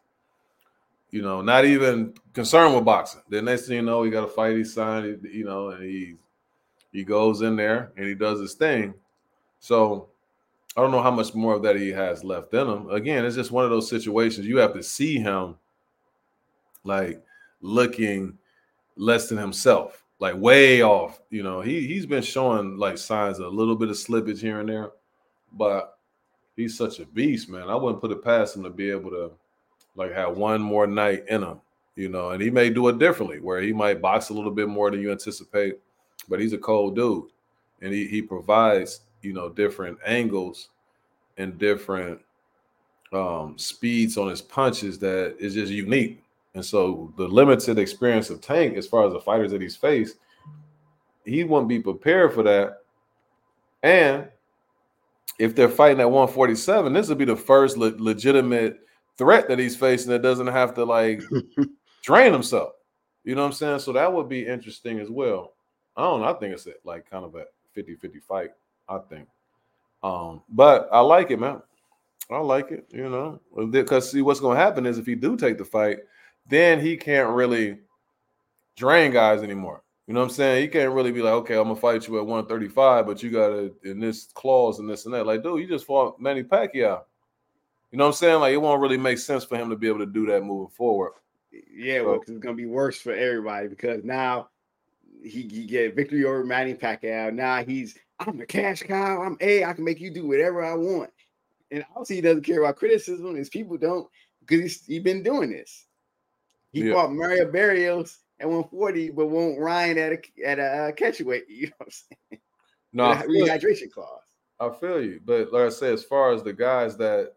you know, not even concerned with boxing. The next thing you know, he got a fight he signed, you know, and he he goes in there and he does his thing. So I don't know how much more of that he has left in him. Again, it's just one of those situations you have to see him like looking less than himself. Like way off, you know, he, he's been showing like signs of a little bit of slippage here and there, but he's such a beast, man. I wouldn't put it past him to be able to like have one more night in him, you know, and he may do it differently where he might box a little bit more than you anticipate, but he's a cold dude and he, he provides, you know, different angles and different um, speeds on his punches that is just unique. And so the limited experience of Tank, as far as the fighters that he's faced, he wouldn't be prepared for that. And if they're fighting at one forty-seven, this would be the first le- legitimate threat that he's facing that doesn't have to, like, drain himself. You know what I'm saying? So that would be interesting as well. I don't know. I think it's, a, like, kind of a fifty-fifty fight, I think. Um, but I like it, man. I like it, you know. Because, see, what's going to happen is if he do take the fight, then he can't really drain guys anymore. You know what I'm saying? He can't really be like, okay, I'm going to fight you at one thirty-five, but you got to, in this clause and this and that. Like, dude, you just fought Manny Pacquiao. You know what I'm saying? Like, it won't really make sense for him to be able to do that moving forward. Yeah, so, well, because it's going to be worse for everybody because now he, he get victory over Manny Pacquiao. Now he's, I'm the cash cow. I'm A. I can make you do whatever I want. And obviously he doesn't care about criticism. His people don't because he's he been doing this. He yeah. fought Mario Barrios at one forty, but won't Ryan at a at a catch weight. You know what I'm saying? No I rehydration you. clause. I feel you, but like I said, as far as the guys that,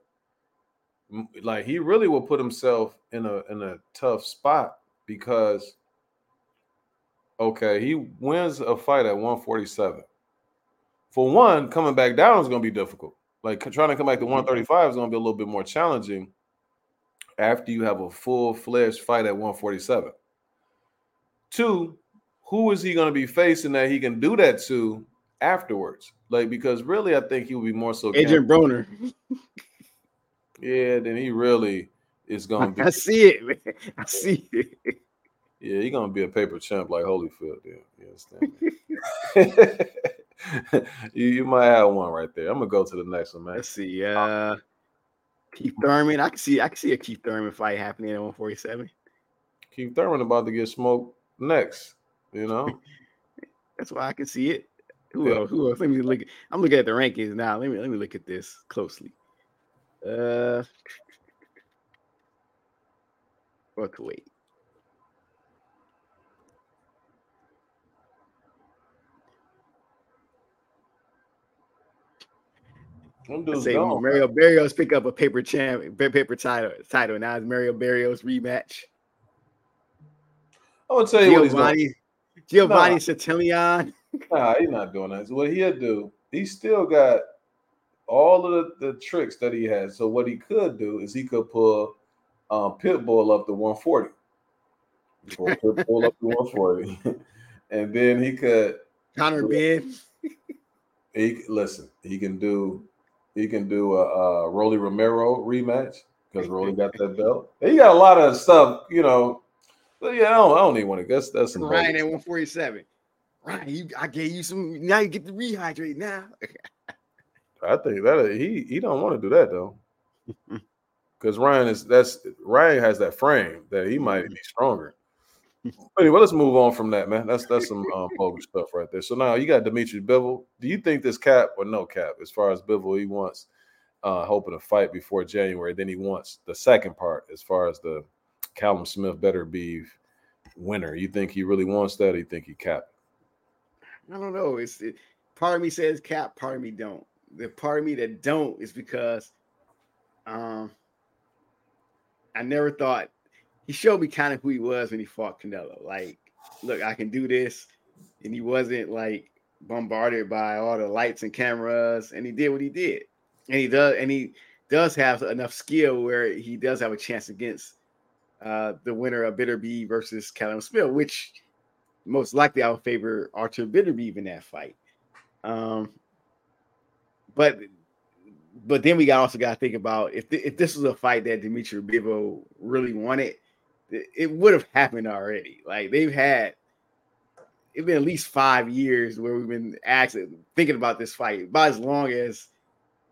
like, he really will put himself in a in a tough spot because Okay, he wins a fight at one forty-seven. For one, coming back down is going to be difficult. Like, trying to come back to one thirty-five is going to be a little bit more challenging after you have a full-fledged fight at one forty-seven. Two, who is he going to be facing that he can do that to afterwards? Like, because really, I think he would be more so... Adrian Broner. Yeah, then he really is going to be... I see it, man. I see it. Yeah, he's going to be a paper champ like Holyfield. Yeah, you understand? You, you might have one right there. I'm gonna go to the next one, man. Let's see. Uh, Keith Thurman. I can see. I can see a Keith Thurman fight happening at one forty-seven. Keith Thurman about to get smoked next. You know, that's why I can see it. Who yeah. else? Who else? Let me look. I'm looking at the rankings now. Let me let me look at this closely. Uh, what to wait? Say gone, Mario man. Barrios pick up a paper champ, paper title, title. Now it's Mario Barrios rematch. I would tell you Giovanni, what he's doing. Giovanni nah. Chatillon. Nah, he's not doing that. So what he'll do, he's still got all of the, the tricks that he has. So what he could do is he could pull um, Pitbull up to one forty. Pull Pitbull up to one forty. And then he could... Conor Ben. He, listen, he can do... He can do a, a Rolly Romero rematch because Rolly got that belt. He got a lot of stuff, you know. But yeah, I don't, I don't even want to guess. That's some Ryan at one forty-seven. Ryan, you, I gave you some. Now you get to rehydrate now. I think that he he don't want to do that though, because Ryan is that's Ryan has that frame that he might be stronger. Anyway, let's move on from that, man. That's that's some um, bogus stuff right there. So now you got Dimitri Bivol. Do you think this cap or no cap? As far as Bivol, he wants uh, hoping to fight before January. Then he wants the second part as far as the Callum Smith better be winner. You think he really wants that? Or you think he cap? I don't know. It's it, part of me says cap, part of me don't. The part of me that don't is because um, I never thought. He showed me kind of who he was when he fought Canelo. Like, look, I can do this. And he wasn't, like, bombarded by all the lights and cameras. And he did what he did. And he does and he does have enough skill where he does have a chance against uh, the winner of Bitterbead versus Callum Smith, which most likely I would favor Artur Bitterbead in that fight. Um, but but then we got also got to think about if, th- if this was a fight that Dimitri Bivol really wanted, it would have happened already. Like they've had, it's been at least five years where we've been actually thinking about this fight about as long as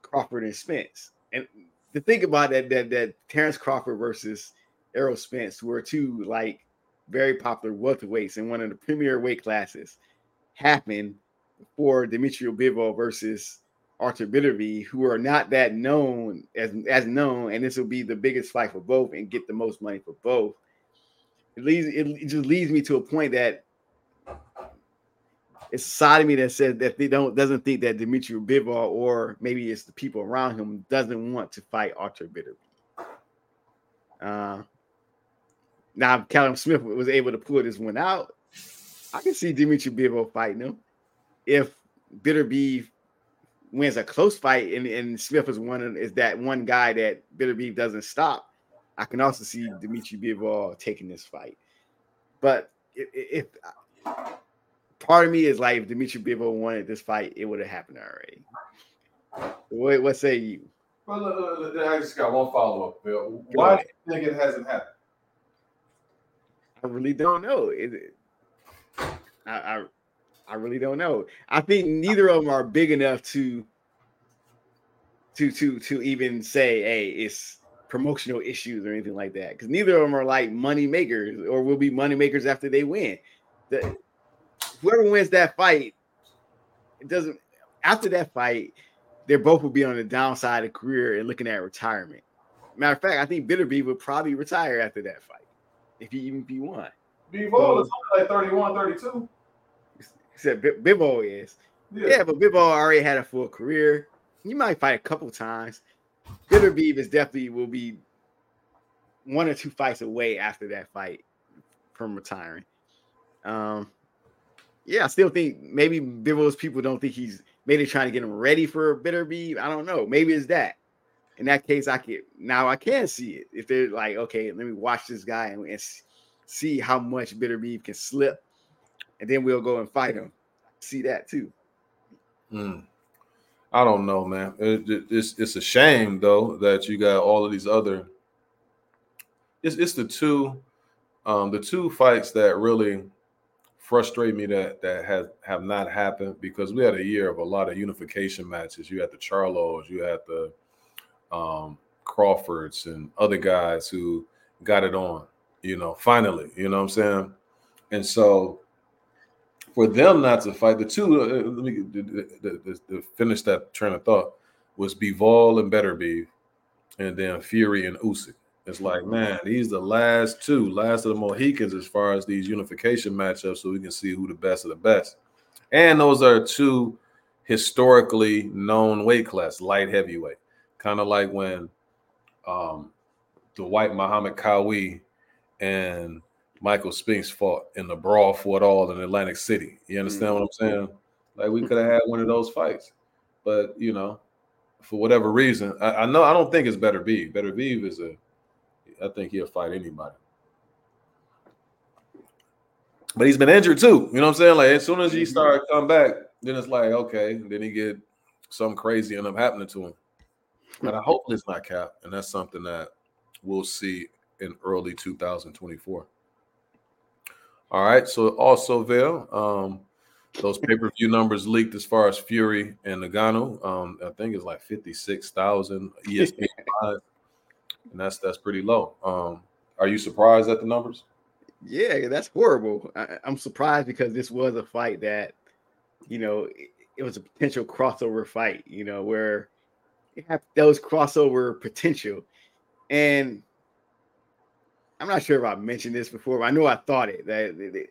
Crawford and Spence. And to think about that, that, that Terrence Crawford versus Errol Spence were two like very popular welterweights in one of the premier weight classes happened before Dimitri Bivol versus Artur Bitterbead, who are not that known as, as known. And this will be the biggest fight for both and get the most money for both. It leads it just leads me to a point that it's a side of me that says that they don't doesn't think that Dimitri Bivol or maybe it's the people around him doesn't want to fight Artur Bitterbead. Uh, now Callum Smith was able to pull this one out. I can see Dimitri Bivol fighting him if Bitterbead wins a close fight and, and Smith is one is that one guy that Bitterbead doesn't stop. I can also see Dimitri Bivol taking this fight. But if part of me is like, if Dimitri Bivol wanted this fight, it would have happened already. What, what say you? Well, look, look, I just got one follow-up, Bill. Why do you think it hasn't happened? I really don't know. Is it? I, I I really don't know. I think neither of them are big enough to to to to even say, hey, it's promotional issues or anything like that, because neither of them are like money makers or will be money makers after they win. The, whoever wins that fight, it doesn't. After that fight, they both will be on the downside of career and looking at retirement. Matter of fact, I think Bitterbead would probably retire after that fight if he even be won. Bivol is only like thirty-one, thirty-two. Except B- Bivol is, yeah. yeah, but Bivol already had a full career. You might fight a couple times. Bitterbead is definitely will be one or two fights away after that fight from retiring. Um, yeah, I still think maybe Bivol people don't think he's maybe trying to get him ready for a bitter beef. I don't know. Maybe it's that. In that case, I can now I can see it. If they're like, okay, let me watch this guy and, and see how much bitter beef can slip, and then we'll go and fight him. See that too. Mm. I don't know, man. It, it, it's it's a shame though that you got all of these other. It's it's the two, um, the two fights that really frustrate me that that has have not happened, because we had a year of a lot of unification matches. You had the Charlos, you had the um, Crawfords, and other guys who got it on. You know, finally, you know what I'm saying, and so. For them not to fight, the two, uh, let me the, the, the, the finish that train of thought, was Bivol and Betterbeev, and then Fury and Usyk. It's like, man, these the last two, last of the Mohicans as far as these unification matchups, so we can see who the best of the best. And those are two historically known weight class, light heavyweight. Kind of like when um, the white Muhammad Kawi and Michael Spinks fought in the brawl for it all in Atlantic City. You understand mm-hmm. what I'm saying? Like, we could have had one of those fights, but you know, for whatever reason, I, I know I don't think it's Better Beef. Better Beef is a, I think he'll fight anybody. But he's been injured too. You know what I'm saying? Like, as soon as he started come back, then it's like, okay, then he get something crazy end up happening to him. But I hope it's not Cap, and that's something that we'll see in early two thousand twenty-four. All right, so also, Vail, um, those pay-per-view numbers leaked as far as Fury and Ngannou. Um, I think it's like fifty-six thousand E S P N, and that's that's pretty low. Um, are you surprised at the numbers? Yeah, that's horrible. I, I'm surprised because this was a fight that, you know, it, it was a potential crossover fight, you know, where it had those crossover potential. And I'm not sure if I mentioned this before, but I know I thought it. That, that, that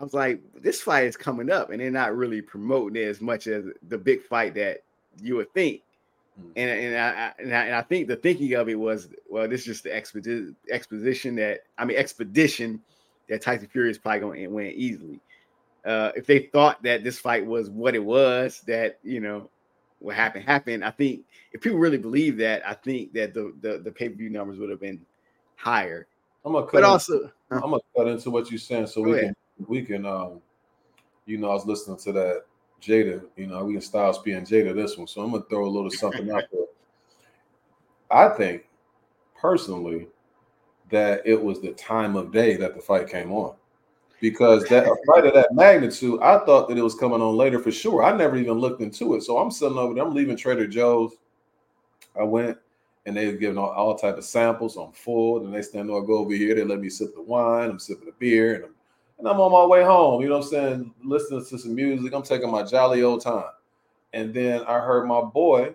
I was like, this fight is coming up, and they're not really promoting it as much as the big fight that you would think. Mm-hmm. And and I, and I and I think the thinking of it was, well, this is just the expedi- exposition that I mean expedition that Tyson Fury is probably going to win easily. Uh, if they thought that this fight was what it was, that you know what happened happened. I think if people really believe that, I think that the the, the pay-per-view numbers would have been higher. I'm gonna, cut also, into, I'm gonna cut into what you're saying so we ahead. can we can um you know I was listening to that Jada, you know, we can Styles P and Jada this one. So I'm gonna throw a little something out there. I think personally that it was the time of day that the fight came on. Because that a fight of that magnitude, I thought that it was coming on later for sure. I never even looked into it. So I'm sitting over there, I'm leaving Trader Joe's. I went and they were giving all, all type of samples. I'm full. Then they stand there, I go over here. They let me sip the wine. I'm sipping the beer. And I'm, and I'm on my way home. You know what I'm saying? Listening to some music. I'm taking my jolly old time. And then I heard my boy,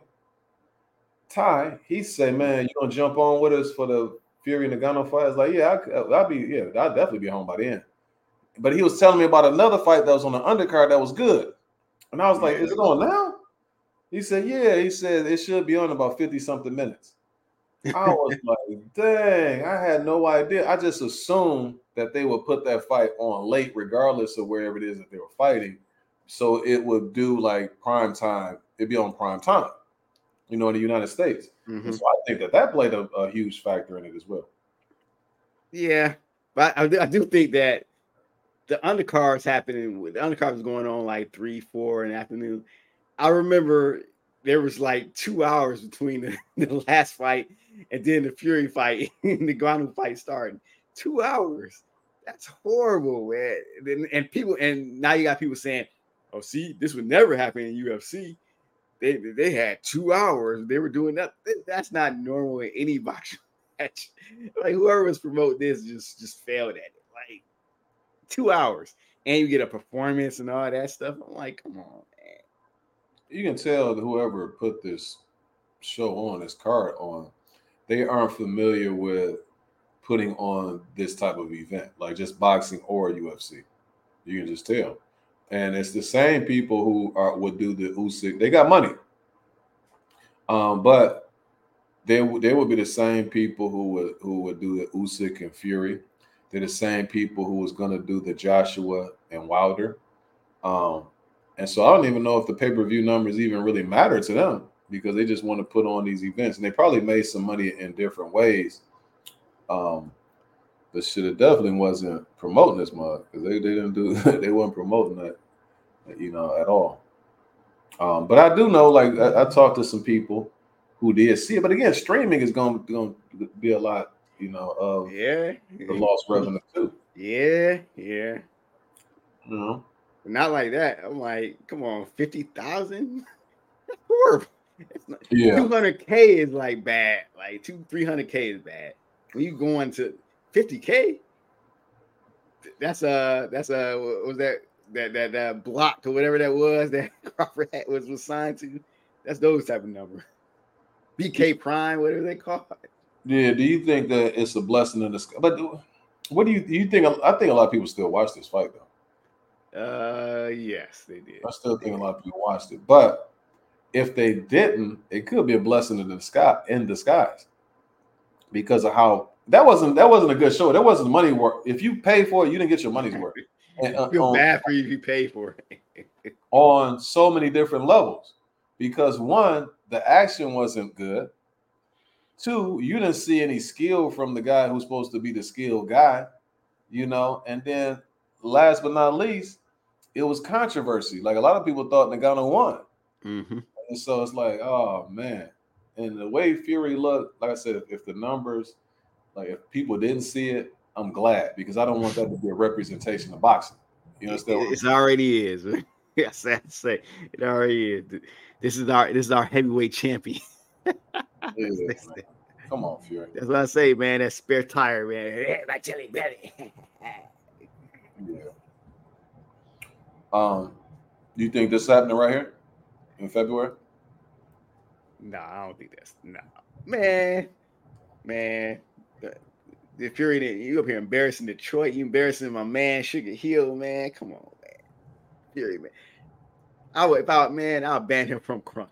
Ty, he say, man, you going to jump on with us for the Fury and Ngannou fight? I was like, yeah, I, I'll be, yeah, I'll definitely be home by the end. But he was telling me about another fight that was on the undercard that was good. And I was like, is it on now? He said, yeah. He said, it should be on about fifty-something minutes. I was like, dang, I had no idea. I just assumed that they would put that fight on late, regardless of wherever it is that they were fighting. So it would do like prime time. It'd be on prime time, you know, in the United States. Mm-hmm. So I think that that played a, a huge factor in it as well. Yeah. But I, I do think that the undercard's happening. The undercard was going on like three, four in the afternoon. I remember there was like two hours between the, the last fight and then the Fury fight and the Ngannou fight starting. Two hours. That's horrible, man. And, and people, and now you got people saying, oh, see, this would never happen in U F C. They they had two hours. They were doing that. That's not normal in any boxing match. Like, whoever was promoting this just, just failed at it. Like, two hours. And you get a performance and all that stuff. I'm like, come on. You can tell that whoever put this show on, this card on, they aren't familiar with putting on this type of event, like just boxing or U F C. You can just tell. And it's the same people who are would do the Usyk. They got money. Um, but they, they would be the same people who would, who would do the Usyk and Fury. They're the same people who was going to do the Joshua and Wilder. Um, and so I don't even know if the pay-per-view numbers even really matter to them, because they just want to put on these events. And they probably made some money in different ways. Um, but shit, it definitely wasn't promoting this mug, because they, they didn't do they weren't promoting that, you know, at all. Um, but I do know, like, I, I talked to some people who did see it. But again, streaming is going to be a lot, you know, of yeah. the lost revenue too. Yeah, yeah. You know? Not like that. I'm like, come on, fifty thousand? That's horrible. It's not, yeah. two hundred K is like bad. Like two, three hundred K is bad. When you going to fifty K, that's a, that's a, what was that? That that that block or whatever that was that Crawford had, was was signed to, that's those type of numbers. B K Prime, whatever they call it. Yeah. Do you think that it's a blessing in disguise? But what do you do you think? I think a lot of people still watch this fight though. Uh, yes, they did. I still think a lot of people watched it, but if they didn't, it could be a blessing in disguise. In disguise, because of how that wasn't that wasn't a good show. That wasn't money worth. If you pay for it, you didn't get your money's worth. And, uh, I feel on, bad for you if you pay for it on so many different levels, because one, the action wasn't good. Two, you didn't see any skill from the guy who's supposed to be the skilled guy, you know. And then last but not least, it was controversy. Like, a lot of people thought Ngannou won, mm-hmm. and so it's like, oh man. And the way Fury looked, like I said, if the numbers, like if people didn't see it, I'm glad, because I don't want that to be a representation of boxing. You understand? It, it already is. Yes, I say it already is. This is our this is our heavyweight champion. Is, come on, Fury. That's what I say, man. That spare tire, man. My chili belly. Yeah. Um, you think this is happening right here in February? No, I don't think that's no, man, man. The Fury, you up here embarrassing Detroit. You embarrassing my man, Sugar Hill, man. Come on, man. Fury, man. I would, if I, man, I'll ban him from Crunk.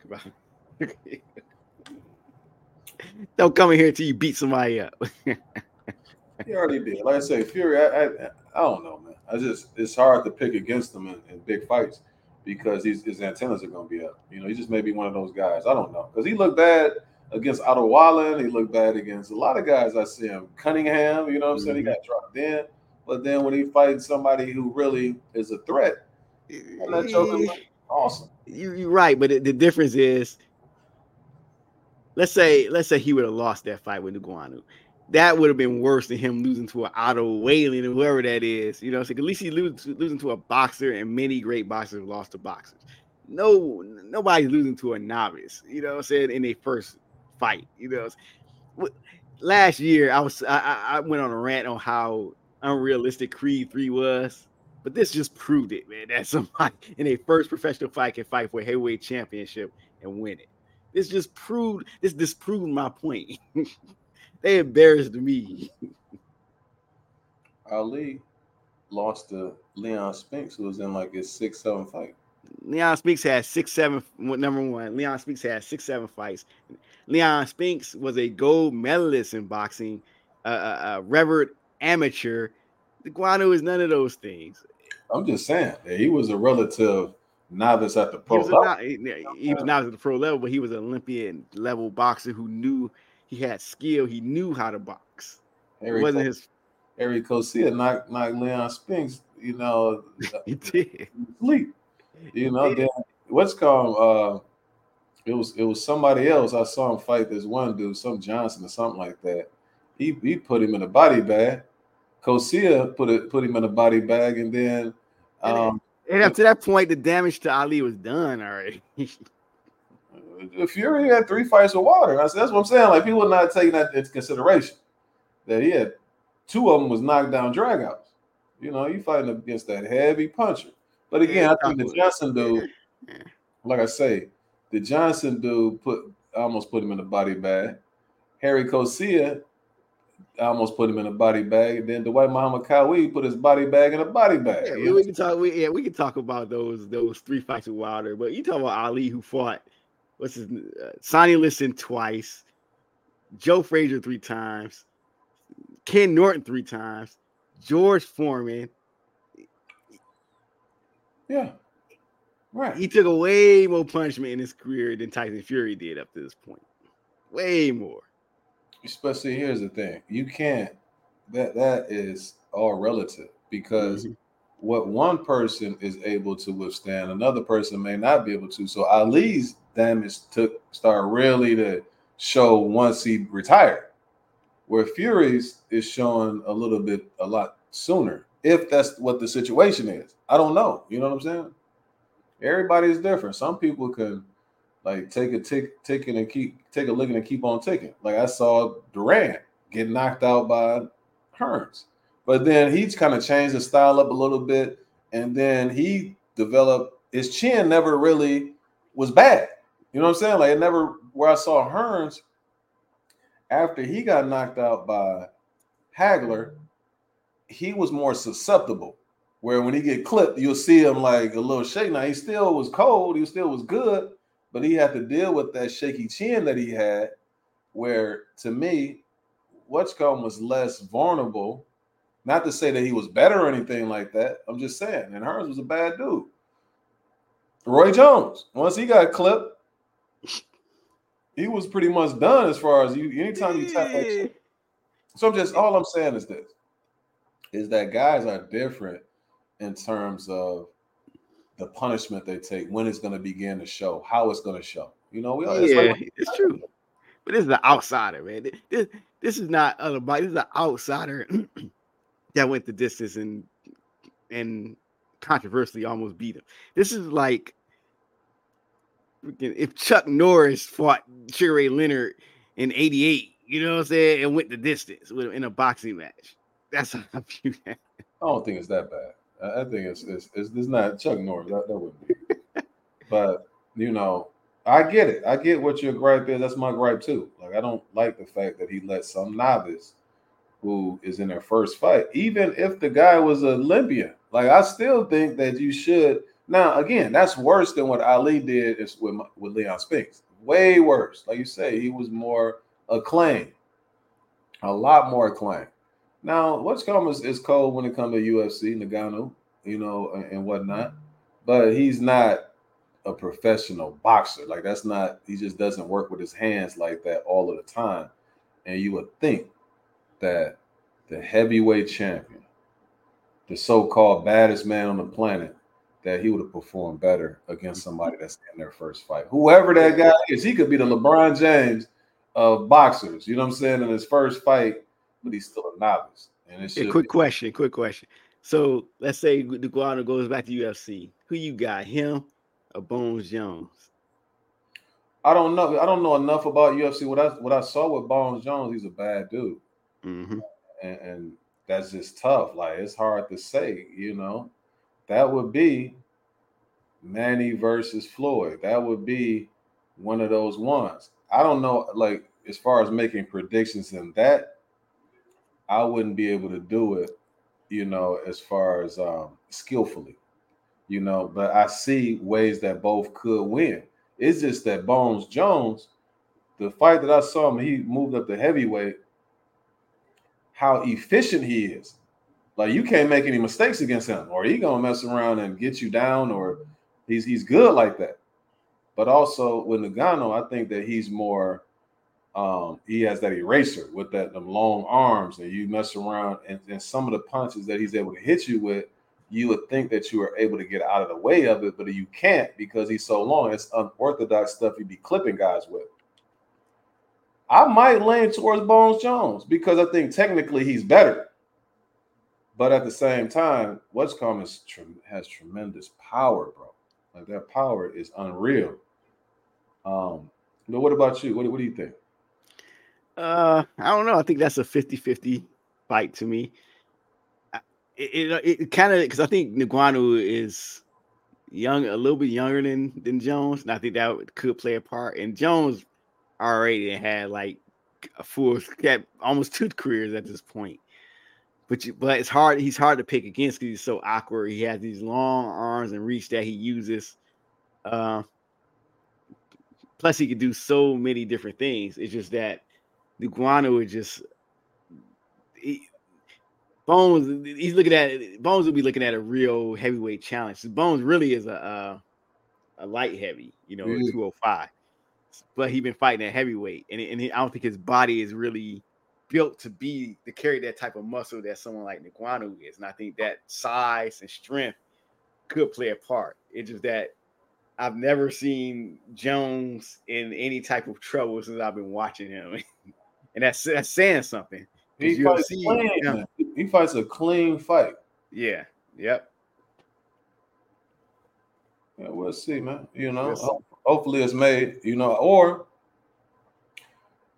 Don't come in here until you beat somebody up. He already did. Like I say, Fury, I, I, I don't know, man. I just, it's hard to pick against him in, in big fights, because his, his antennas are going to be up. You know, he just may be one of those guys. I don't know. Because he looked bad against Otto Wallen, he looked bad against a lot of guys. I see him, Cunningham, you know what I'm mm-hmm. saying? He got dropped in, but then when he fights somebody who really is a threat, I'm not joking, like, awesome. You, you're right, but it, the difference is, let's say, let's say he would have lost that fight with Ngannou. That would have been worse than him losing to an Otto Wallen or whoever that is. You know, it's like, at least he loses losing to a boxer, and many great boxers lost to boxers. No, nobody's losing to a novice. You know what I'm saying? In their first fight, you know. Last year, I was I, I went on a rant on how unrealistic Creed three was, but this just proved it, man. That somebody in a first professional fight can fight for a heavyweight championship and win it. This just proved this disproved my point. They embarrassed me. Ali lost to Leon Spinks, who was in like his sixth, seventh fight. Leon Spinks had six, seven. Number one, Leon Spinks had six, seven fights. Leon Spinks was a gold medalist in boxing, uh, a, a revered amateur. Ngannou is none of those things. I'm just saying, he was a relative novice at the pro he level. A, he, he was novice at the pro level, but he was an Olympian level boxer who knew he had skill. He knew how to box. Eric it wasn't Co- his. Eric Cosia knocked, knocked Leon Spinks. You know, he did. Sleep. You know, then what's called uh it was it was somebody else. I saw him fight this one dude, some Johnson or something like that. He he put him in a body bag. Cosia put it put him in a body bag, and then um and after that point, the damage to Ali was done already. Fury had three fights with Wilder. And I said, that's what I'm saying. Like, people are not taking that into consideration. That he had two of them was knockdown dragouts. You know, you fighting against that heavy puncher. But again, I think the Johnson dude, like I say, the Johnson dude put almost put him in a body bag. Harry Cosia almost put him in a body bag. And then Dwight Muhammad Kawi put his body bag in a body bag. Yeah, we, we can talk. We, yeah, we can talk about those those three fights with Wilder. But you talk about Ali, who fought what's his uh, Sonny Liston twice, Joe Frazier three times, Ken Norton three times, George Foreman. Yeah, Right. He took way more punishment in his career than Tyson Fury did up to this point. Way more. Especially, here's the thing. You can't. That that is all relative, because mm-hmm. what one person is able to withstand, another person may not be able to. So Ali's damage took started really to show once he retired, where Fury's is showing a little bit, a lot sooner. If that's what the situation is, I don't know. You know what I'm saying? Everybody's different. Some people can like take a tick, ticking and keep take a licking and keep on ticking. Like I saw Durant get knocked out by Hearns, but then he's kind of changed his style up a little bit, and then he developed his chin. Never really was bad. You know what I'm saying? Like it never. Where I saw Hearns after he got knocked out by Hagler, he was more susceptible. Where when he get clipped, you'll see him like a little shake. Now, he still was cold. He still was good. But he had to deal with that shaky chin that he had, where, to me, Whatchcom was less vulnerable. Not to say that he was better or anything like that. I'm just saying. And Hearns was a bad dude. Roy Jones, once he got clipped, he was pretty much done as far as you. Anytime you tap that shit. So I'm just, all I'm saying is this, is that guys are different in terms of the punishment they take, when it's going to begin to show, how it's going to show. You know, we all, it's, yeah, like, it's true. But this is an outsider, man. This this is not other body. This is an outsider that went the distance and and controversially almost beat him. This is like if Chuck Norris fought Sugar Ray Leonard in eighty-eight, you know what I'm saying, and went the distance with him in a boxing match. That's how I view that. I don't think it's that bad. I think it's it's it's, it's not Chuck Norris. That, that wouldn't be. But, you know, I get it. I get what your gripe is. That's my gripe, too. Like, I don't like the fact that he let some novice who is in their first fight, even if the guy was an Olympian. Like, I still think that you should. Now, again, that's worse than what Ali did is with, with Leon Spinks. Way worse. Like you say, he was more acclaimed. A lot more acclaimed. Now, what's come is, is cold when it comes to U F C, Ngannou, you know, and, and whatnot. But he's not a professional boxer. Like, that's not – he just doesn't work with his hands like that all of the time. And you would think that the heavyweight champion, the so-called baddest man on the planet, that he would have performed better against somebody that's in their first fight. Whoever that guy is, he could be the LeBron James of boxers, you know what I'm saying, in his first fight. But he's still a novice. And it should yeah, quick be. question, quick question. So let's say Ngannou goes back to U F C. Who you got, him or Bones Jones? I don't know. I don't know enough about U F C. What I what I saw with Bones Jones, he's a bad dude, mm-hmm. and, and that's just tough. Like, it's hard to say. You know, that would be Manny versus Floyd. That would be one of those ones. I don't know. Like, as far as making predictions in that. I wouldn't be able to do it, you know, as far as um, skillfully, you know, but I see ways that both could win. It's just that Bones Jones, the fight that I saw him, he moved up to heavyweight, how efficient he is. Like, you can't make any mistakes against him, or he's going to mess around and get you down, or he's he's good like that. But also with Ngannou, I think that he's more... Um, he has that eraser with that them long arms, and you mess around, and, and some of the punches that he's able to hit you with, you would think that you are able to get out of the way of it, but you can't because he's so long. It's unorthodox stuff you'd be clipping guys with. I might lean towards Bones Jones because I think technically he's better, but at the same time, what's come is has tremendous power, bro. Like, that power is unreal. Um, but what about you? What, what do you think? Uh, I don't know. I think that's a fifty-fifty fight to me. It it, it kind of, because I think Ngannou is young, a little bit younger than, than Jones, and I think that could play a part. And Jones already had like a full, almost two careers at this point. But you, but it's hard. He's hard to pick against because he's so awkward. He has these long arms and reach that he uses. Uh, plus he could do so many different things. It's just that. Ngannou is just he, Bones. He's looking at Bones. Will be looking at a real heavyweight challenge. Bones really is a uh, a light heavy, you know, mm-hmm. two oh five. But he's been fighting at heavyweight, and and he, I don't think his body is really built to be to carry that type of muscle that someone like Ngannou is. And I think that size and strength could play a part. It's just that I've never seen Jones in any type of trouble since I've been watching him, and that's, that's saying something. He fights, see, you know, he fights a clean fight. Yeah. Yep. Yeah, we'll see, man. You know, ho- hopefully it's made. You know, or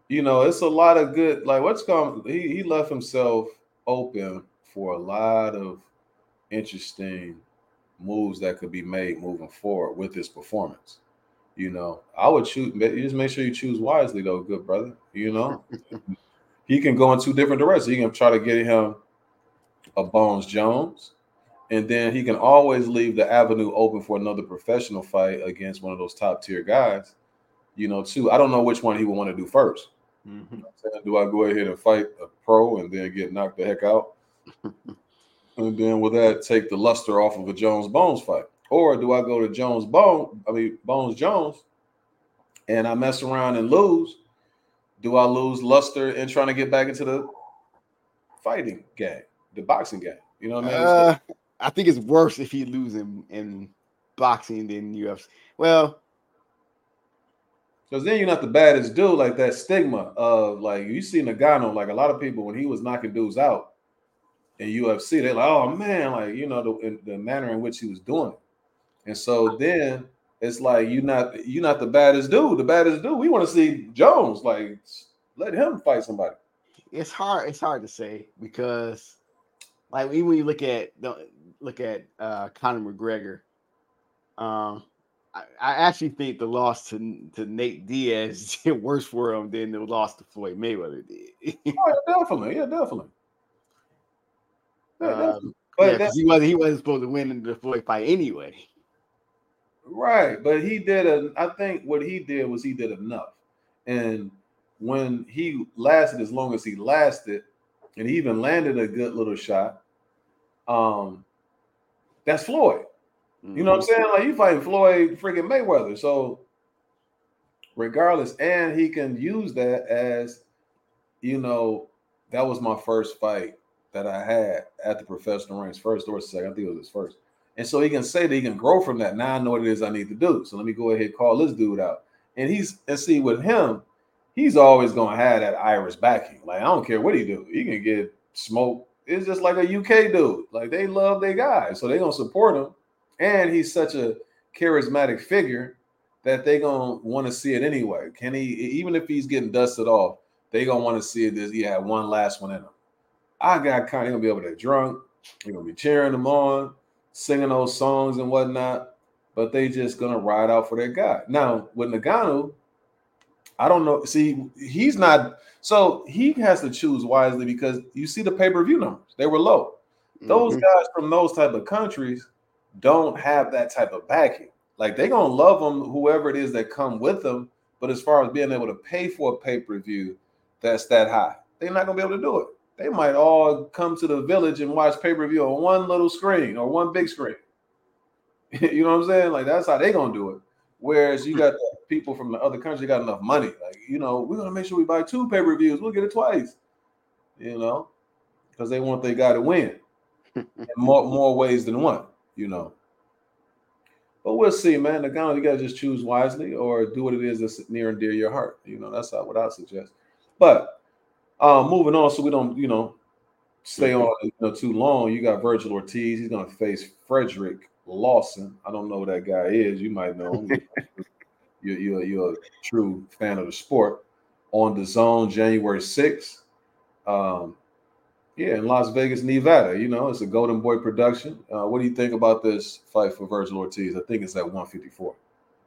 you know, it's a lot of good. Like, what's going? He he left himself open for a lot of interesting moves that could be made moving forward with this performance. You know, I would choose. Just make sure you choose wisely, though, good brother. You know. He can go in two different directions. He can try to get him a Bones Jones, and then he can always leave the avenue open for another professional fight against one of those top-tier guys, you know, too. I don't know which one he would want to do first. Mm-hmm. You know what I'm saying? Do I go ahead and fight a pro and then get knocked the heck out? And then will that take the luster off of a Jones-Bones fight? Or do I go to Jones Bones, I mean, Bones Jones, and I mess around and lose? Do I lose luster in trying to get back into the fighting game, the boxing game? You know what I mean? Uh, I think it's worse if he loses in, in boxing than U F C. Well, because then you're not the baddest dude. Like that stigma of, like, you see Ngannou, like a lot of people when he was knocking dudes out in U F C, they're like, oh man, like, you know, the, the manner in which he was doing it. And so then it's like, you're not you're not the baddest dude. The baddest dude. We want to see Jones. Like, let him fight somebody. It's hard. It's hard to say because, like, even when you look at look at uh, Conor McGregor, um, I, I actually think the loss to to Nate Diaz did worse for him than the loss to Floyd Mayweather did. Oh, yeah, definitely. Yeah, definitely. Yeah, definitely. But um, yeah, he wasn't he wasn't supposed to win the Floyd fight anyway. Right, but he did a, I think what he did was he did enough. And when he lasted as long as he lasted, and he even landed a good little shot, um, that's Floyd. Mm-hmm. You know what I'm saying? Like, you fighting Floyd freaking Mayweather. So regardless, and he can use that as, you know, that was my first fight that I had at the professional ranks, first or second. I think it was his first. And so he can say that he can grow from that. Now I know what it is I need to do. So let me go ahead and call this dude out. And he's and see with him, he's always gonna have that Irish backing. Like, I don't care what he do, he can get smoked. It's just like a U K dude. Like, they love their guy, so they're gonna support him. And he's such a charismatic figure that they're gonna want to see it anyway. Can he, even if he's getting dusted off, they're gonna want to see it. This he had one last one in him. I got kind of gonna be able to drunk, you're gonna be cheering him on, singing those songs and whatnot, but they just gonna ride out for their guy. Now with Ngannou, I don't know. See, he's not. So he has to choose wisely because you see the pay-per-view numbers; they were low. Mm-hmm. Those guys from those type of countries don't have that type of backing. Like, they gonna love them, whoever it is that come with them. But as far as being able to pay for a pay-per-view that's that high, they're not gonna be able to do it. They might all come to the village and watch pay-per-view on one little screen or one big screen. You know what I'm saying? Like, that's how they're going to do it. Whereas you got the people from the other country got enough money. Like, you know, we're going to make sure we buy two pay-per-views. We'll get it twice, you know, because they want their guy to win in more, more ways than one, you know. But we'll see, man. The guy, you got to just choose wisely or do what it is that's near and dear to your heart. You know, that's not what I suggest. But Uh, moving on, so we don't, you know, stay on, you know, too long. You got Vergil Ortiz. He's going to face Frederick Lawson. I don't know who that guy is. You might know him. you're, you're, you're a true fan of the sport. On the zone, January sixth. Um, yeah, in Las Vegas, Nevada. You know, it's a Golden Boy production. Uh, what do you think about this fight for Vergil Ortiz? I think it's at one fifty-four.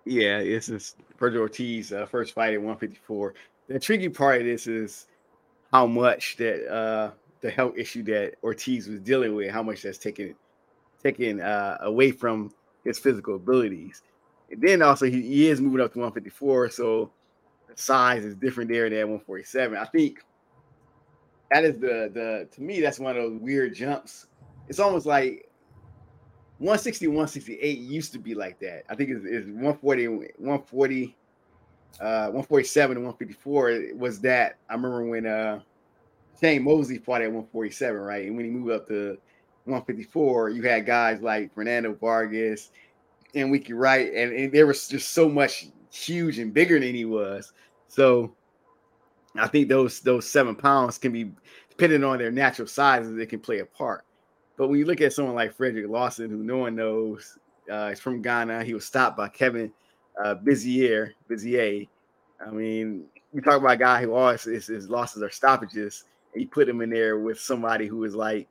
Yeah, it's Vergil Ortiz uh, first fight at one fifty-four. The tricky part of this is how much that uh, the health issue that Ortiz was dealing with, how much that's taken taken uh, away from his physical abilities. And then also he, he is moving up to one fifty-four, so the size is different there than at one forty-seven. I think that is the the to me that's one of those weird jumps. It's almost like one sixty, one sixty-eight used to be like that. I think it's, it's one forty, one forty, uh, one forty-seven, one fifty-four was that. I remember when uh, Shane Mosley fought at one forty-seven, right? And when he moved up to one fifty-four, you had guys like Fernando Vargas and Wiki Wright, and, and there was just so much huge and bigger than he was. So I think those those seven pounds can be, depending on their natural sizes, they can play a part. But when you look at someone like Frederick Lawson, who no one knows, uh, he's from Ghana. He was stopped by Kevin uh, Bizier, Bizier. I mean, we talk about a guy who always his, his losses are stoppages, and you put him in there with somebody who is like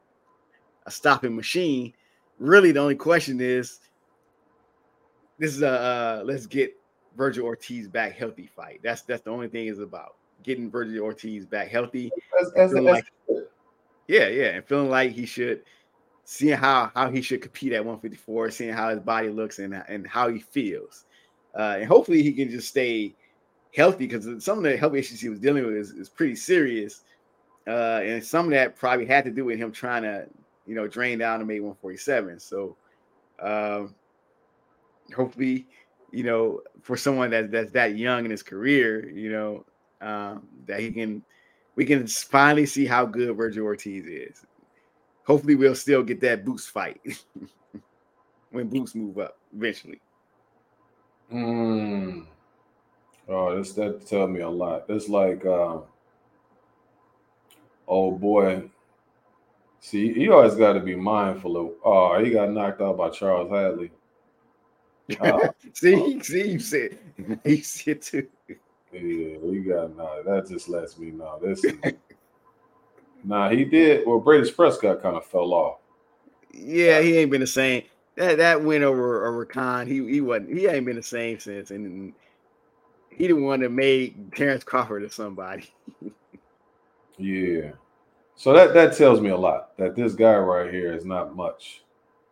a stopping machine. Really, the only question is, this is a uh, let's get Vergil Ortiz back healthy fight. That's that's the only thing it's about, getting Vergil Ortiz back healthy. That's, that's, that's, like, that's yeah, yeah, and feeling like he should. Seeing how, how he should compete at one fifty-four, seeing how his body looks and, and how he feels. Uh, and hopefully he can just stay healthy, because some of the health issues he was dealing with is, is pretty serious. Uh, and some of that probably had to do with him trying to, you know, drain down to make one forty-seven. So um, hopefully, you know, for someone that, that's that young in his career, you know, um, that he can, we can finally see how good Vergil Ortiz is. Hopefully, we'll still get that Boots fight when Boots move up eventually. Mm. Oh, this, that tells me a lot. It's like, uh, oh boy. See, you always got to be mindful of, oh, he got knocked out by Charles Hadley. Uh, see, see, you said, he said too. Yeah, he got knocked. That just lets me know. This is. Nah, he did. Well, British Prescott kind of fell off. Yeah, he ain't been the same. That that win over over Khan, he he wasn't. He ain't been the same since, and he the one that made Terrence Crawford or somebody. Yeah, so that that tells me a lot, that this guy right here is not much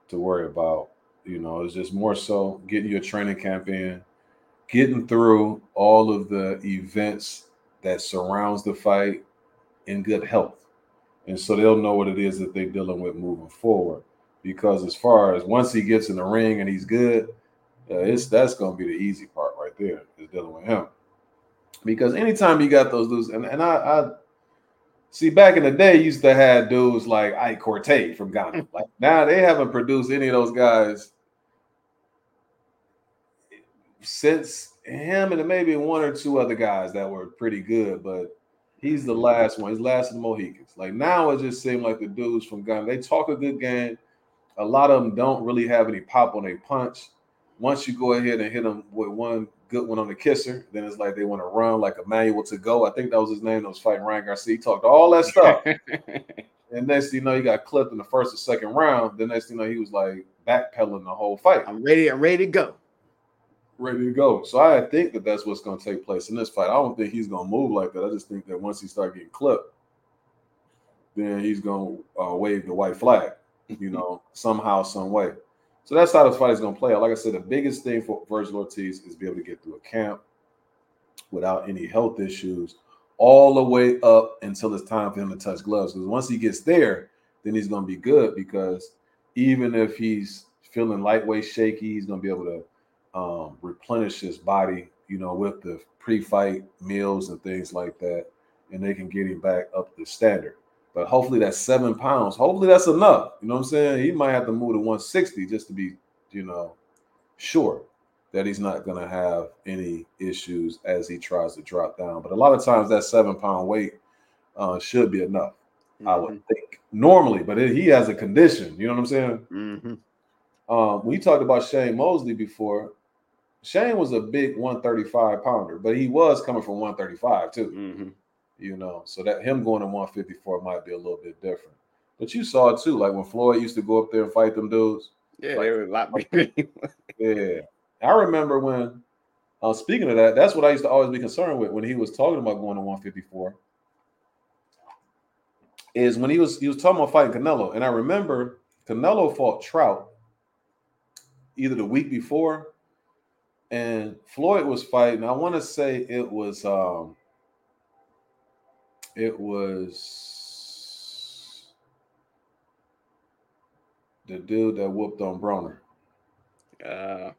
to worry about. You know, it's just more so getting your training camp in, getting through all of the events that surrounds the fight in good health. And so they'll know what it is that they're dealing with moving forward. Because as far as once he gets in the ring and he's good, uh, it's that's going to be the easy part right there, is dealing with him. Because anytime you got those dudes, and, and I, I see back in the day, you used to have dudes like Ike Corte from Ghana. Like now they haven't produced any of those guys since him, and maybe one or two other guys that were pretty good, but he's the last one. He's last of the Mohicans. Like now, it just seems like the dudes from Ghana, they talk a good game. A lot of them don't really have any pop on their punch. Once you go ahead and hit them with one good one on the kisser, then it's like they want to run like Emmanuel to go. I think that was his name that was fighting Ryan Garcia. He talked all that stuff. And next thing you know, he got clipped in the first or second round. Then next thing you know, he was like backpedaling the whole fight. I'm ready. I'm ready to go. Ready to go. So I think that that's what's going to take place in this fight. I don't think he's going to move like that. I just think that once he starts getting clipped, then he's going to uh, wave the white flag, you know, somehow, some way. So that's how this fight is going to play out. Like I said, the biggest thing for Vergil Ortiz is be able to get through a camp without any health issues all the way up until it's time for him to touch gloves. Because once he gets there, then he's going to be good, because even if he's feeling lightweight shaky, he's going to be able to Um, replenish his body, you know, with the pre-fight meals and things like that, and they can get him back up to standard. But hopefully that's seven pounds. Hopefully that's enough. You know what I'm saying? He might have to move to one sixty just to be, you know, sure that he's not going to have any issues as he tries to drop down. But a lot of times that seven-pound weight uh, should be enough, mm-hmm. I would think, normally. But it, he has a condition. You know what I'm saying? Mm-hmm. Um, we talked about Shane Mosley before. Shane was a big one thirty-five pounder, but he was coming from one thirty-five too, mm-hmm. you know, so that him going to one fifty-four might be a little bit different. But you saw too, like when Floyd used to go up there and fight them dudes. Yeah, like, they were a lot bigger. Yeah. I remember when, uh, speaking of that, that's what I used to always be concerned with when he was talking about going to one fifty-four, is when he was, he was talking about fighting Canelo. And I remember Canelo fought Trout either the week before, and Floyd was fighting. I want to say it was, um, it was the dude that whooped on Broner. Uh,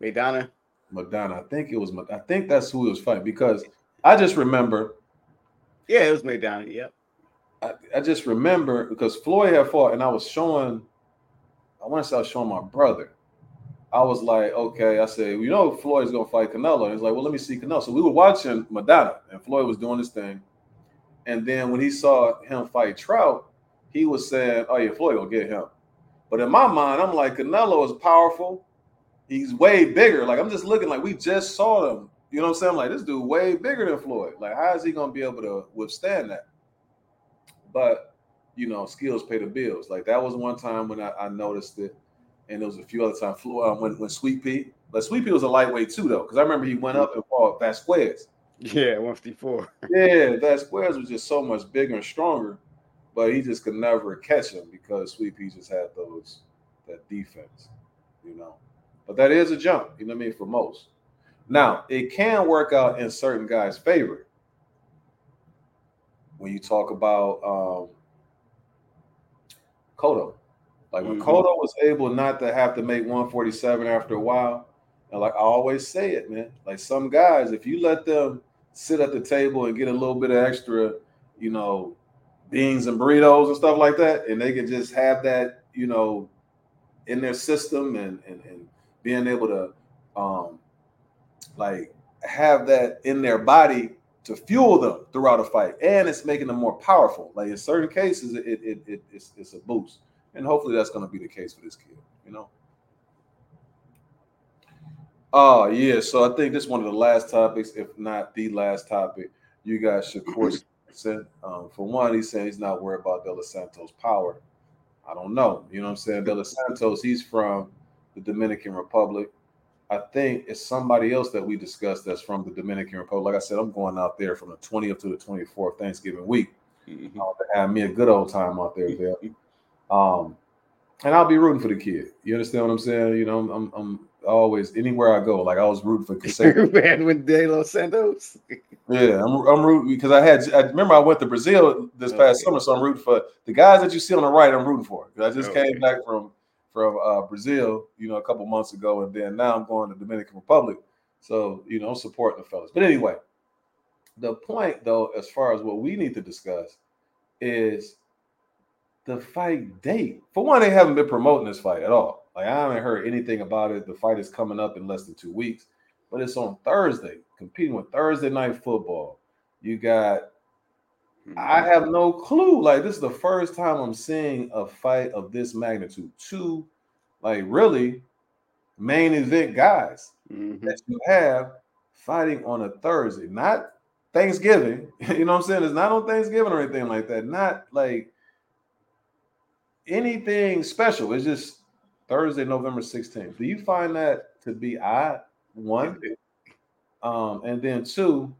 Madonna. Madonna. I think it was. I think that's who he was fighting, because I just remember. Yeah, it was Madonna. Yep. I, I just remember because Floyd had fought, and I was showing. I want to say I was showing my brother. I was like, okay. I said, you know, Floyd's gonna fight Canelo. And he's like, well, let me see Canelo. So we were watching Madonna, and Floyd was doing his thing. And then when he saw him fight Trout, he was saying, oh, yeah, Floyd will get him. But in my mind, I'm like, Canelo is powerful. He's way bigger. Like, I'm just looking like we just saw him. You know what I'm saying? I'm like, this dude way bigger than Floyd. Like, how is he going to be able to withstand that? But, you know, skills pay the bills. Like, that was one time when I, I noticed it. And there was a few other times Floyd, when, when Sweet Pea. But Sweet Pea was a lightweight, too, though, because I remember he went up and fought Vasquez. Yeah, one fifty-four. Yeah, Vasquez was just so much bigger and stronger, but he just could never catch him because Sweet Pea just had those, that defense, you know. But that is a jump, you know what I mean, for most. Now, it can work out in certain guys' favor. When you talk about um, Cotto. Like, when mm-hmm. Cotto was able not to have to make one forty-seven after a while, and like I always say it, man, like some guys, if you let them sit at the table and get a little bit of extra, you know, beans and burritos and stuff like that, and they can just have that, you know, in their system and and, and being able to um, like have that in their body to fuel them throughout a fight. And it's making them more powerful. Like in certain cases, it, it, it it's, it's a boost. And hopefully that's going to be the case for this kid, you know? Oh, yeah. So I think this is one of the last topics, if not the last topic. You guys should, of course, send, um, for one, he's saying he's not worried about De Los Santos' power. I don't know. You know what I'm saying? De Los Santos, he's from the Dominican Republic. I think it's somebody else that we discussed that's from the Dominican Republic. Like I said, I'm going out there from the twentieth to the twenty-fourth Thanksgiving week. Mm-hmm. I want to have me a good old time out there, Bill. Um, and I'll be rooting for the kid. You understand what I'm saying? You know, I'm, I'm, I'm always anywhere I go. Like I was rooting for Casey. Man, with De Los Santos. yeah, I'm, I'm rooting because I had. I remember I went to Brazil this past okay. summer, so I'm rooting for the guys that you see on the right. I'm rooting for because I just okay. came back from from uh, Brazil, you know, a couple months ago, and then now I'm going to the Dominican Republic. So you know, I'm supporting the fellas. But anyway, the point though, as far as what we need to discuss is. The fight date. For one, they haven't been promoting this fight at all. Like, I haven't heard anything about it. The fight is coming up in less than two weeks, but it's on Thursday, competing with Thursday Night Football. You got, I have no clue. Like, this is the first time I'm seeing a fight of this magnitude. Two, like, really main event guys mm-hmm. that you have fighting on a Thursday, not Thanksgiving. You know what I'm saying? It's not on Thanksgiving or anything like that. Not like, anything special. It's just Thursday, November sixteenth. Do you find that to be odd? One. Um, and then two,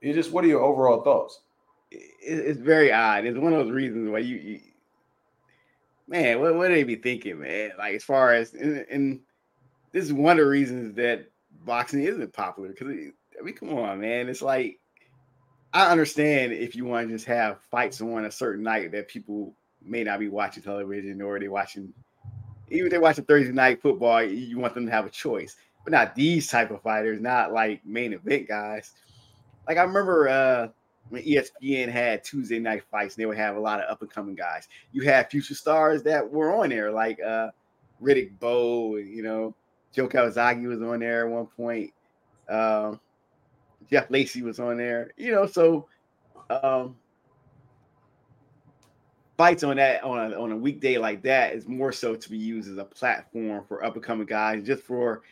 it just, what are your overall thoughts? It's very odd. It's one of those reasons why you, you man, what, what do they be thinking, man? Like, as far as, and, and this is one of the reasons that boxing isn't popular. Because, I mean, come on, man. It's like, I understand if you want to just have fights on a certain night that people may not be watching television, or they're watching, even if they're watching Thursday Night Football, you want them to have a choice. But not these type of fighters, not like main event guys. Like I remember uh, when E S P N had Tuesday night fights, and they would have a lot of up-and-coming guys. You had future stars that were on there, like uh, Riddick Bowe, you know, Joe Kawasaki was on there at one point. Um, Jeff Lacey was on there, you know, so um, – fights on that on a, on a weekday like that is more so to be used as a platform for up and coming guys, just for,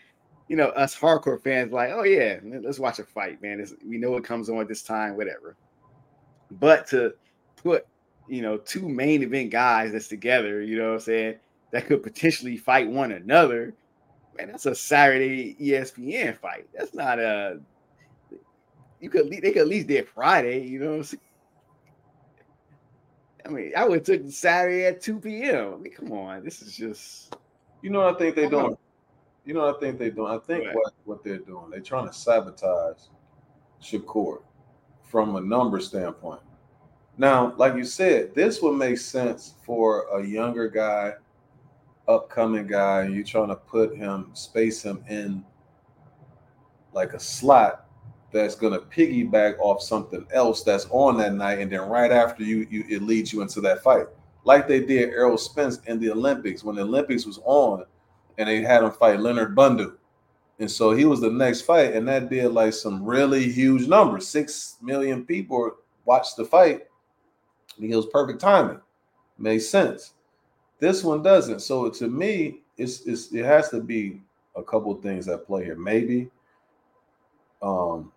you know, us hardcore fans. Like, oh yeah, let's watch a fight, man. It's, we know it comes on at this time, whatever. But to put, you know, two main event guys that's together, you know what I'm saying, that could potentially fight one another, man, that's a Saturday E S P N fight. That's not a. You could they could at least do it Friday, you know what I'm saying. I mean, I would have took Saturday at two p.m. I mean, come on. This is just... You know what I think they're doing? You know what I think they're doing? I think right. what, what they're doing, they're trying to sabotage Shakur from a number standpoint. Now, like you said, this would make sense for a younger guy, upcoming guy, and you're trying to put him, space him in like a slot that's going to piggyback off something else that's on that night, and then right after you, you it leads you into that fight. Like they did Errol Spence in the Olympics, when the Olympics was on, and they had him fight Leonard Bundu. And so he was the next fight, and that did like some really huge numbers. Six million people watched the fight. It was perfect timing. Made sense. This one doesn't. So to me, it's, it's it has to be a couple of things at play here. Maybe um,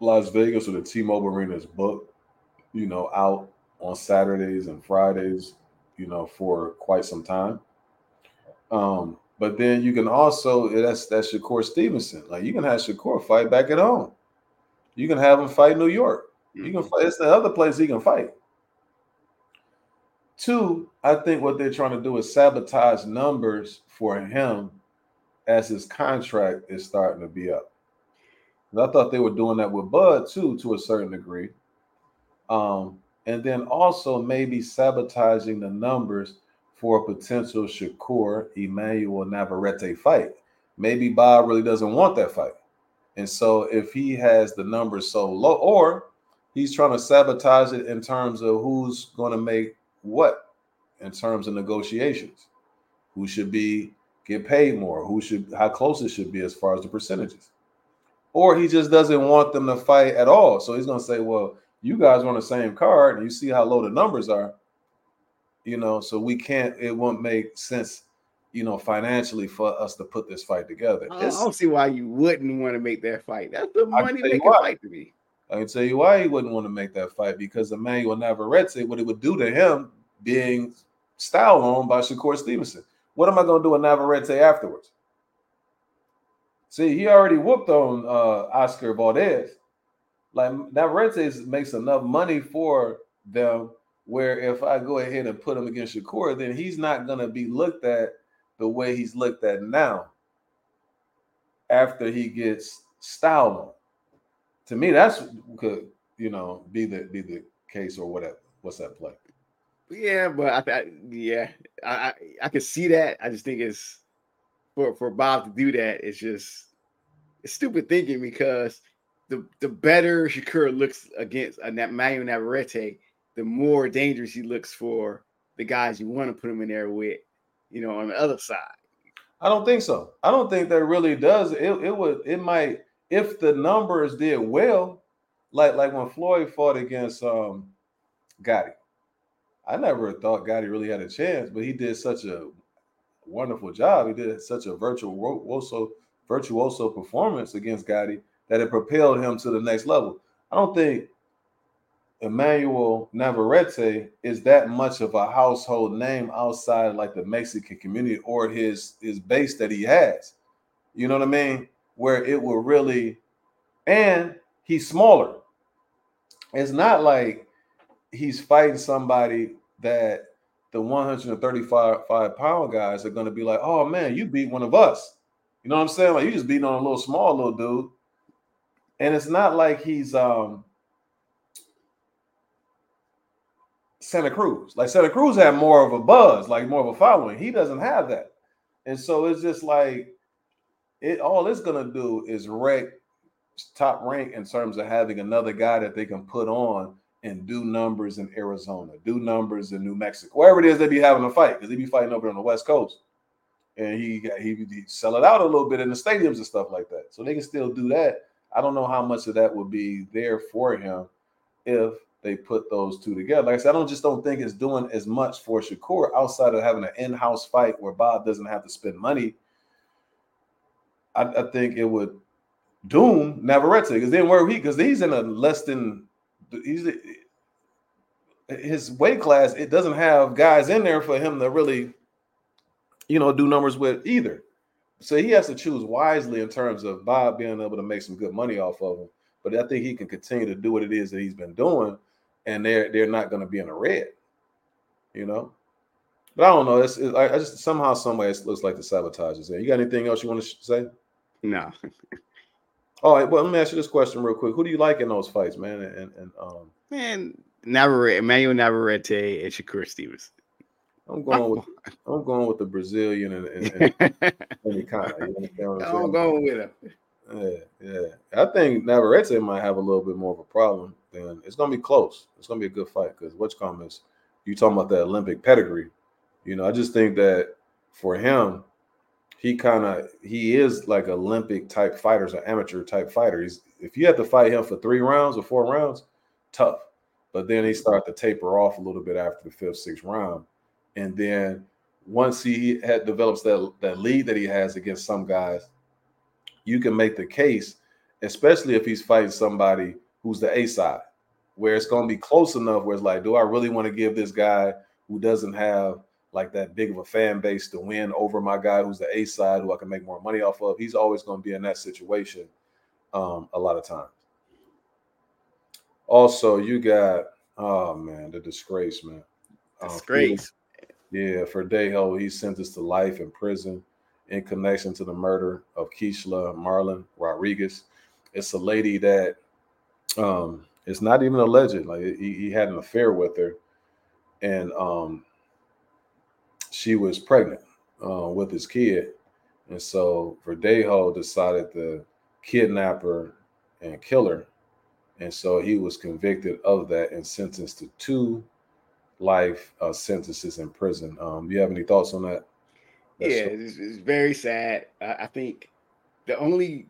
Las Vegas or the T-Mobile Arena is booked, you know, out on Saturdays and Fridays, you know, for quite some time. Um, but then you can also, that's, that's Shakur Stevenson. Like, you can have Shakur fight back at home. You can have him fight New York. You can fight. It's the other place he can fight. Two, I think what they're trying to do is sabotage numbers for him as his contract is starting to be up. And I thought they were doing that with Bud, too, to a certain degree. Um, and then also maybe sabotaging the numbers for a potential Shakur Emmanuel Navarrete fight. Maybe Bob really doesn't want that fight. And so if he has the numbers so low, or he's trying to sabotage it in terms of who's going to make what in terms of negotiations, who should be get paid more, who should, how close it should be as far as the percentages, or he just doesn't want them to fight at all. So he's going to say, well, you guys are on the same card and you see how low the numbers are, you know, so we can't, it won't make sense, you know, financially for us to put this fight together. I don't see why you wouldn't want to make that fight. That's the money-making fight to me. I can tell you why he wouldn't want to make that fight, because Emmanuel Navarrete, what it would do to him being style owned by Shakur Stevenson. What am I going to do with Navarrete afterwards? See, he already whooped on uh, Oscar Valdez. Like, Navarrete makes enough money for them where if I go ahead and put him against Shakur, then he's not going to be looked at the way he's looked at now after he gets styled. To me, that's could, you know, be the be the case or whatever. What's that play? Yeah, but I, th- I yeah, I, I I can see that. I just think it's for, for Bob to do that. It's just it's stupid thinking, because the, the better Shakur looks against a Mario Navarrete, the more dangerous he looks for the guys you want to put him in there with. You know, on the other side, I don't think so. I don't think that really does. It it would it might if the numbers did well, like like when Floyd fought against um Gotti. I never thought Gotti really had a chance, but he did such a wonderful job. He did such a virtuoso virtuoso performance against Gotti that it propelled him to the next level. I don't think Emmanuel Navarrete is that much of a household name outside like the Mexican community or his, his base that he has. You know what I mean? Where it will really, and he's smaller. It's not like he's fighting somebody that the one thirty-five pound guys are going to be like, oh man, you beat one of us. You know what I'm saying? Like, you just beating on a little small little dude. And it's not like he's, um, Santa Cruz. Like, Santa Cruz had more of a buzz, like more of a following. He doesn't have that. And so it's just like, it all it's going to do is wreck Top Rank in terms of having another guy that they can put on and do numbers in Arizona, do numbers in New Mexico, wherever it is they be having a fight, because they be fighting over on the West Coast. And he got, he be selling out a little bit in the stadiums and stuff like that. So they can still do that. I don't know how much of that would be there for him if they put those two together. Like I said, I don't just don't think it's doing as much for Shakur outside of having an in-house fight where Bob doesn't have to spend money. I, I think it would doom Navarrete, because then where he because he's in a less than he's his weight class. It doesn't have guys in there for him to really, you know, do numbers with either. So he has to choose wisely in terms of Bob being able to make some good money off of him. But I think he can continue to do what it is that he's been doing, and they're they're not going to be in the red, you know. But I don't know. It's, it, I just somehow, some way, it looks like the sabotage is there. You got anything else you want to sh- say? No. All right. Well, let me ask you this question real quick. Who do you like in those fights, man? And, and um, man, Navarrete, Emmanuel Navarrete, and Shakur Stevenson. I'm going with I'm going with the Brazilian and, and, and, and the continent. You know what I'm, I'm going with him. Yeah, yeah. I think Navarrete might have a little bit more of a problem. Then it's gonna be close. It's gonna be a good fight because what's coming is you talking about that Olympic pedigree. You know, I just think that for him, he kind of he is like Olympic type fighters, an amateur type fighter. He's, if you have to fight him for three rounds or four rounds, tough. But then he started to taper off a little bit after the fifth, sixth round. And then once he had develops that, that lead that he has against some guys, you can make the case, especially if he's fighting somebody who's the A side, where it's going to be close enough where it's like, do I really want to give this guy who doesn't have like that big of a fan base to win over my guy who's the A side, who I can make more money off of? He's always going to be in that situation um, a lot of times. Also, you got, oh, man, the disgrace, man. Um, disgrace. Yeah, Verdejo, he's sentenced to life in prison in connection to the murder of Keishla Marlon Rodriguez. It's a lady that um, it's not even alleged. Like he, he had an affair with her, and um, she was pregnant uh, with his kid. And so Verdejo decided to kidnap her and kill her. And so he was convicted of that and sentenced to two life uh, sentences in prison. Um, do you have any thoughts on that? That's yeah, it's, it's very sad. Uh, I think the only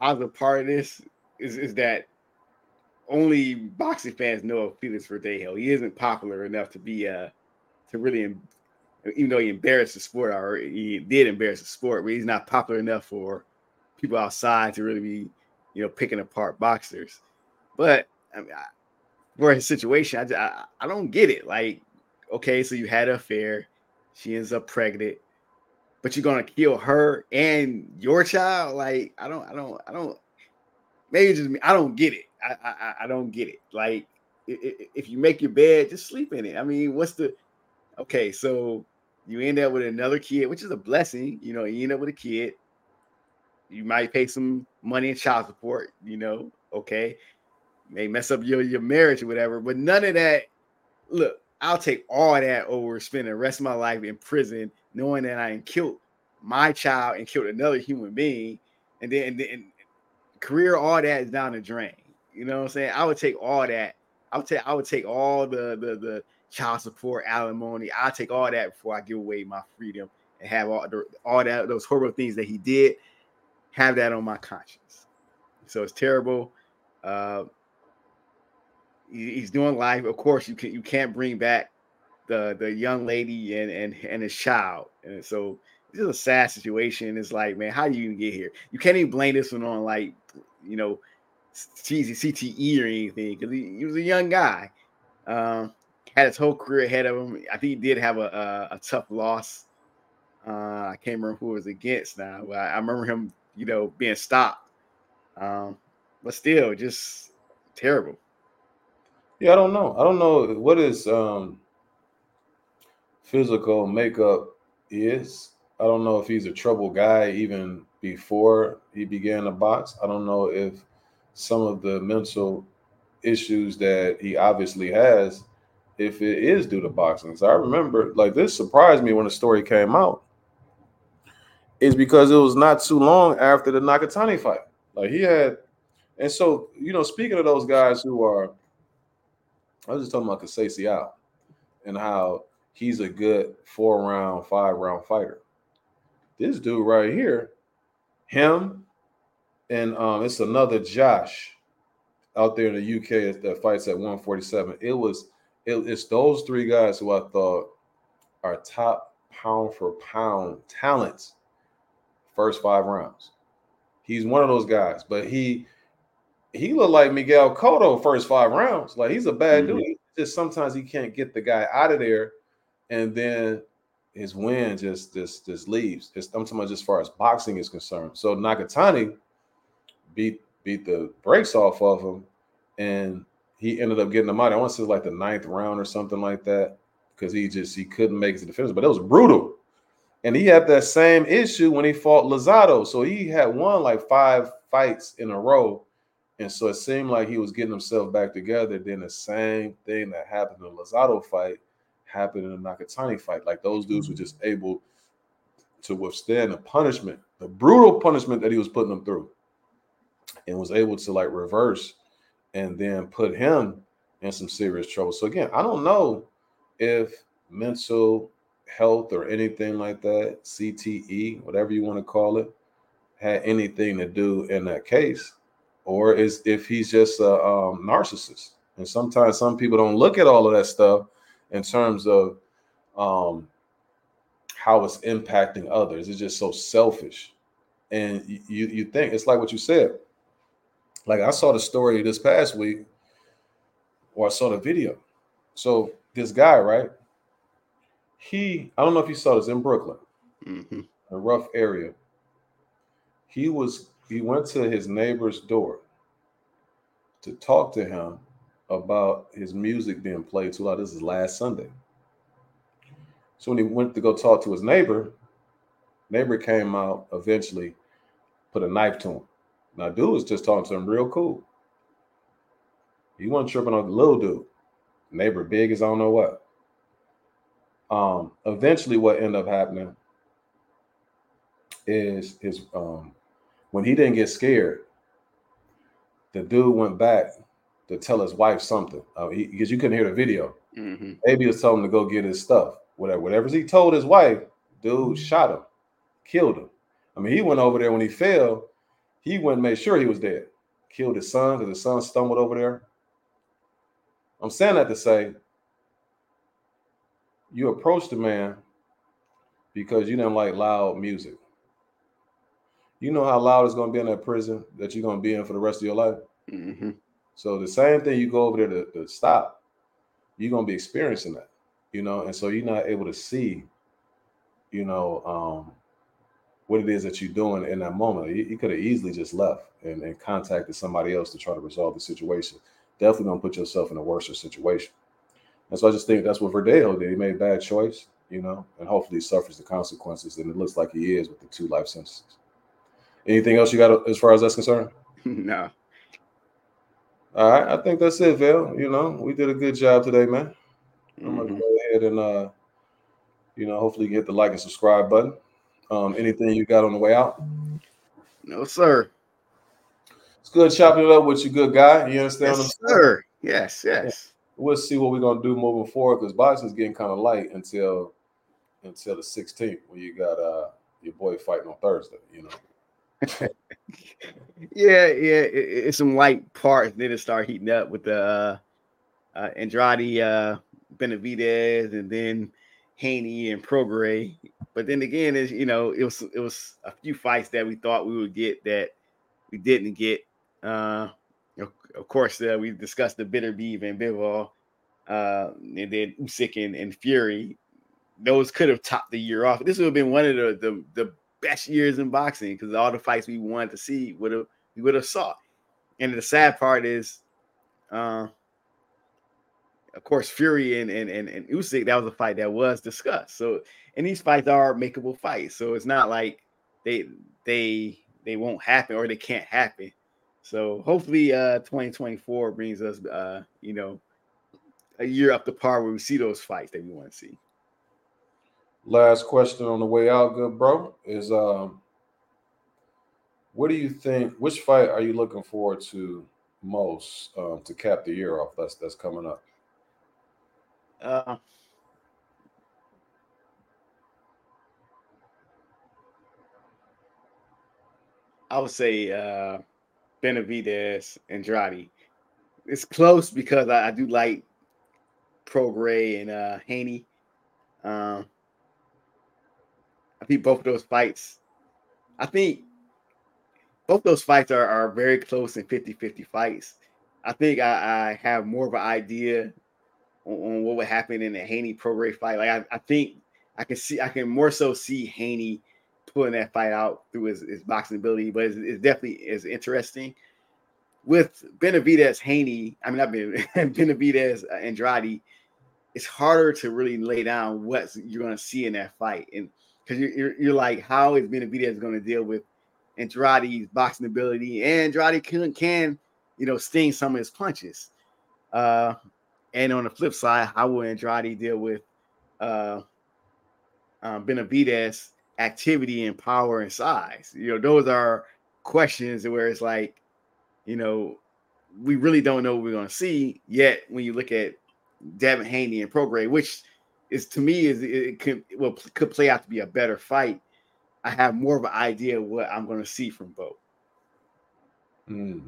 positive part of this is, is that only boxing fans know of Felix Verdejo. He isn't popular enough to be uh to really, em- even though he embarrassed the sport, or he did embarrass the sport, but he's not popular enough for people outside to really be, you know, picking apart boxers. But I mean, I, for his situation, I, just, I I don't get it. Like, okay, so you had an affair, she ends up pregnant, but you're gonna kill her and your child? Like, I don't, I don't, I don't. Maybe it's just me. I don't get it. I I, I don't get it. Like, if, if you make your bed, just sleep in it. I mean, what's the? Okay, so you end up with another kid, which is a blessing. You know, you end up with a kid. You might pay some money in child support. You know, okay. May mess up your, your marriage or whatever, but none of that. Look, I'll take all that over spending the rest of my life in prison, knowing that I killed my child and killed another human being, and then and, and career, all that is down the drain. You know what I'm saying? I would take all that. I would take I would take all the the, the child support, alimony. I'll take all that before I give away my freedom and have all the, all that those horrible things that he did. Have that on my conscience. So it's terrible. Uh, He's doing life. Of course, you can you can't bring back the, the young lady and, and, and his child. And so this is a sad situation. It's like, man, how do you even get here? You can't even blame this one on like, you know, cheesy C T E or anything, because he, he was a young guy. Um, had his whole career ahead of him. I think he did have a a, a tough loss. Uh, I can't remember who it was against now, but I, I remember him, you know, being stopped. Um, but still, just terrible. Yeah, I don't know. I don't know what his um, physical makeup is. I don't know if he's a trouble guy even before he began to box. I don't know if some of the mental issues that he obviously has, if it is due to boxing. So I remember, like, this surprised me when the story came out. It's because it was not too long after the Nakatani fight. Like, he had – and so, you know, speaking of those guys who are – I was just talking about Kasey Sial and how he's a good four-round, five-round fighter. This dude right here, him, and um, it's another Josh out there in the U K that fights at one forty-seven. It was, it, it's those three guys who I thought are top pound-for-pound talents first five rounds. He's one of those guys, but he – he looked like Miguel Cotto first five rounds. Like, he's a bad mm-hmm. dude. He just sometimes he can't get the guy out of there, and then his win just just just leaves. It's, I'm talking about just as far as boxing is concerned. So Nakatani beat beat the brakes off of him, and he ended up getting him out. I want to say like the ninth round or something like that, because he just he couldn't make it to the finish. But it was brutal, and he had that same issue when he fought Lozado. So he had won like five fights in a row. And so it seemed like he was getting himself back together. Then the same thing that happened in the Lozado fight happened in the Nakatani fight. Like, those dudes were just able to withstand the punishment, the brutal punishment that he was putting them through, and was able to, like, reverse and then put him in some serious trouble. So, again, I don't know if mental health or anything like that, C T E, whatever you want to call it, had anything to do in that case, or is if he's just a um, narcissist. And sometimes some people don't look at all of that stuff in terms of um, how it's impacting others. It's just so selfish. And you you think it's like what you said. Like, I saw the story this past week, or I saw the video. So this guy, right? He, I don't know if you saw this in Brooklyn, mm-hmm. a rough area. He was, he went to his neighbor's door to talk to him about his music being played too loud. This is last Sunday. So when he went to go talk to his neighbor, neighbor came out, eventually put a knife to him. Now, dude was just talking to him real cool. He wasn't tripping on the little dude. Neighbor big as I don't know what. Um, eventually what ended up happening is his um, when he didn't get scared, the dude went back to tell his wife something. Uh, he, because you couldn't hear the video. Mm-hmm. Maybe he was telling him to go get his stuff. Whatever, whatever he told his wife, dude shot him, killed him. I mean, he went over there when he fell. He went and made sure he was dead. Killed his son because his son stumbled over there. I'm saying that to say, you approached the man because you didn't like loud music. You know how loud it's going to be in that prison that you're going to be in for the rest of your life? Mm-hmm. So the same thing you go over there to, to stop, you're going to be experiencing that, you know? And so you're not able to see, you know, um, what it is that you're doing in that moment. You, you could have easily just left and, and contacted somebody else to try to resolve the situation. Definitely going to put yourself in a worse situation. And so I just think that's what Verdejo did. He made a bad choice, you know, and hopefully he suffers the consequences. And it looks like he is with the two life sentences. Anything else you got as far as that's concerned? No. All right. I think that's it, Val. You know, we did a good job today, man. Mm-hmm. I'm going to go ahead and, uh, you know, hopefully you hit the like and subscribe button. Um, anything you got on the way out? No, sir. It's good chopping it up with you, good guy. You understand? Yes, sir. Yes, yes. We'll see what we're gonna do moving forward, because boxing's getting kind of light until until the sixteenth, when you got uh your boy fighting on Thursday. You know. yeah, yeah. It, it's some light parts. Then it start heating up with the uh, uh, Andrade, uh, Benavidez, and then Haney and Prograis. But then again, is you know, it was it was a few fights that we thought we would get that we didn't get. Uh, of course, uh, we discussed the Bitterbeev and Bivol, uh, and then Usyk and, and Fury. Those could have topped the year off. This would have been one of the the, the best years in boxing, because all the fights we wanted to see would have we would have saw. And the sad part is, uh, of course, Fury and, and and and Usyk. That was a fight that was discussed. So, and these fights are makeable fights. So it's not like they they. They won't happen or they can't happen. So hopefully uh, twenty twenty-four brings us, uh, you know, a year up to par where we see those fights that we want to see. Last question on the way out, good bro, is um, what do you think, which fight are you looking forward to most uh, to cap the year off that's, that's coming up? Uh, I would say uh, Benavidez, Andrade. It's close because I, I do like Prograis and uh, Haney. Um, I think both of those fights, I think both those fights are, are very close in fifty-fifty fights. I think I, I have more of an idea on, on what would happen in the Haney-Prograis fight. Like I, I think I can see, I can more so see Haney pulling that fight out through his, his boxing ability, but it's, it's definitely is interesting. With Benavidez Haney, I mean, I've been Benavidez uh, Andrade, it's harder to really lay down what you're going to see in that fight, and because you're, you're you're like, how is Benavidez going to deal with Andrade's boxing ability? And Andrade can, can you know, Sting some of his punches. Uh, and on the flip side, how will Andrade deal with uh, um, Benavidez' activity and power and size? You know, those are questions where it's like, you know, we really don't know what we're going to see yet. When you look at Devin Haney and Prograde, which is to me is it could well could play out to be a better fight. I have more of an idea of what I'm going to see from both. Mm.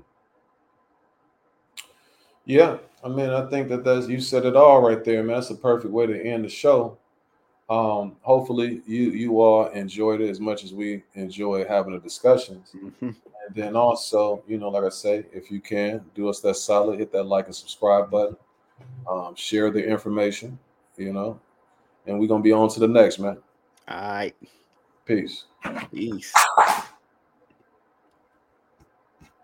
Yeah, I mean, I think that that's you said it all right there, man. That's the perfect way to end the show. Um, hopefully, you you all enjoyed it as much as we enjoy having the discussions. Mm-hmm. And then also, you know, like I say, if you can do us that solid, hit that like and subscribe button, um, share the information, you know, and we're gonna be on to the next, man. All right, peace, peace.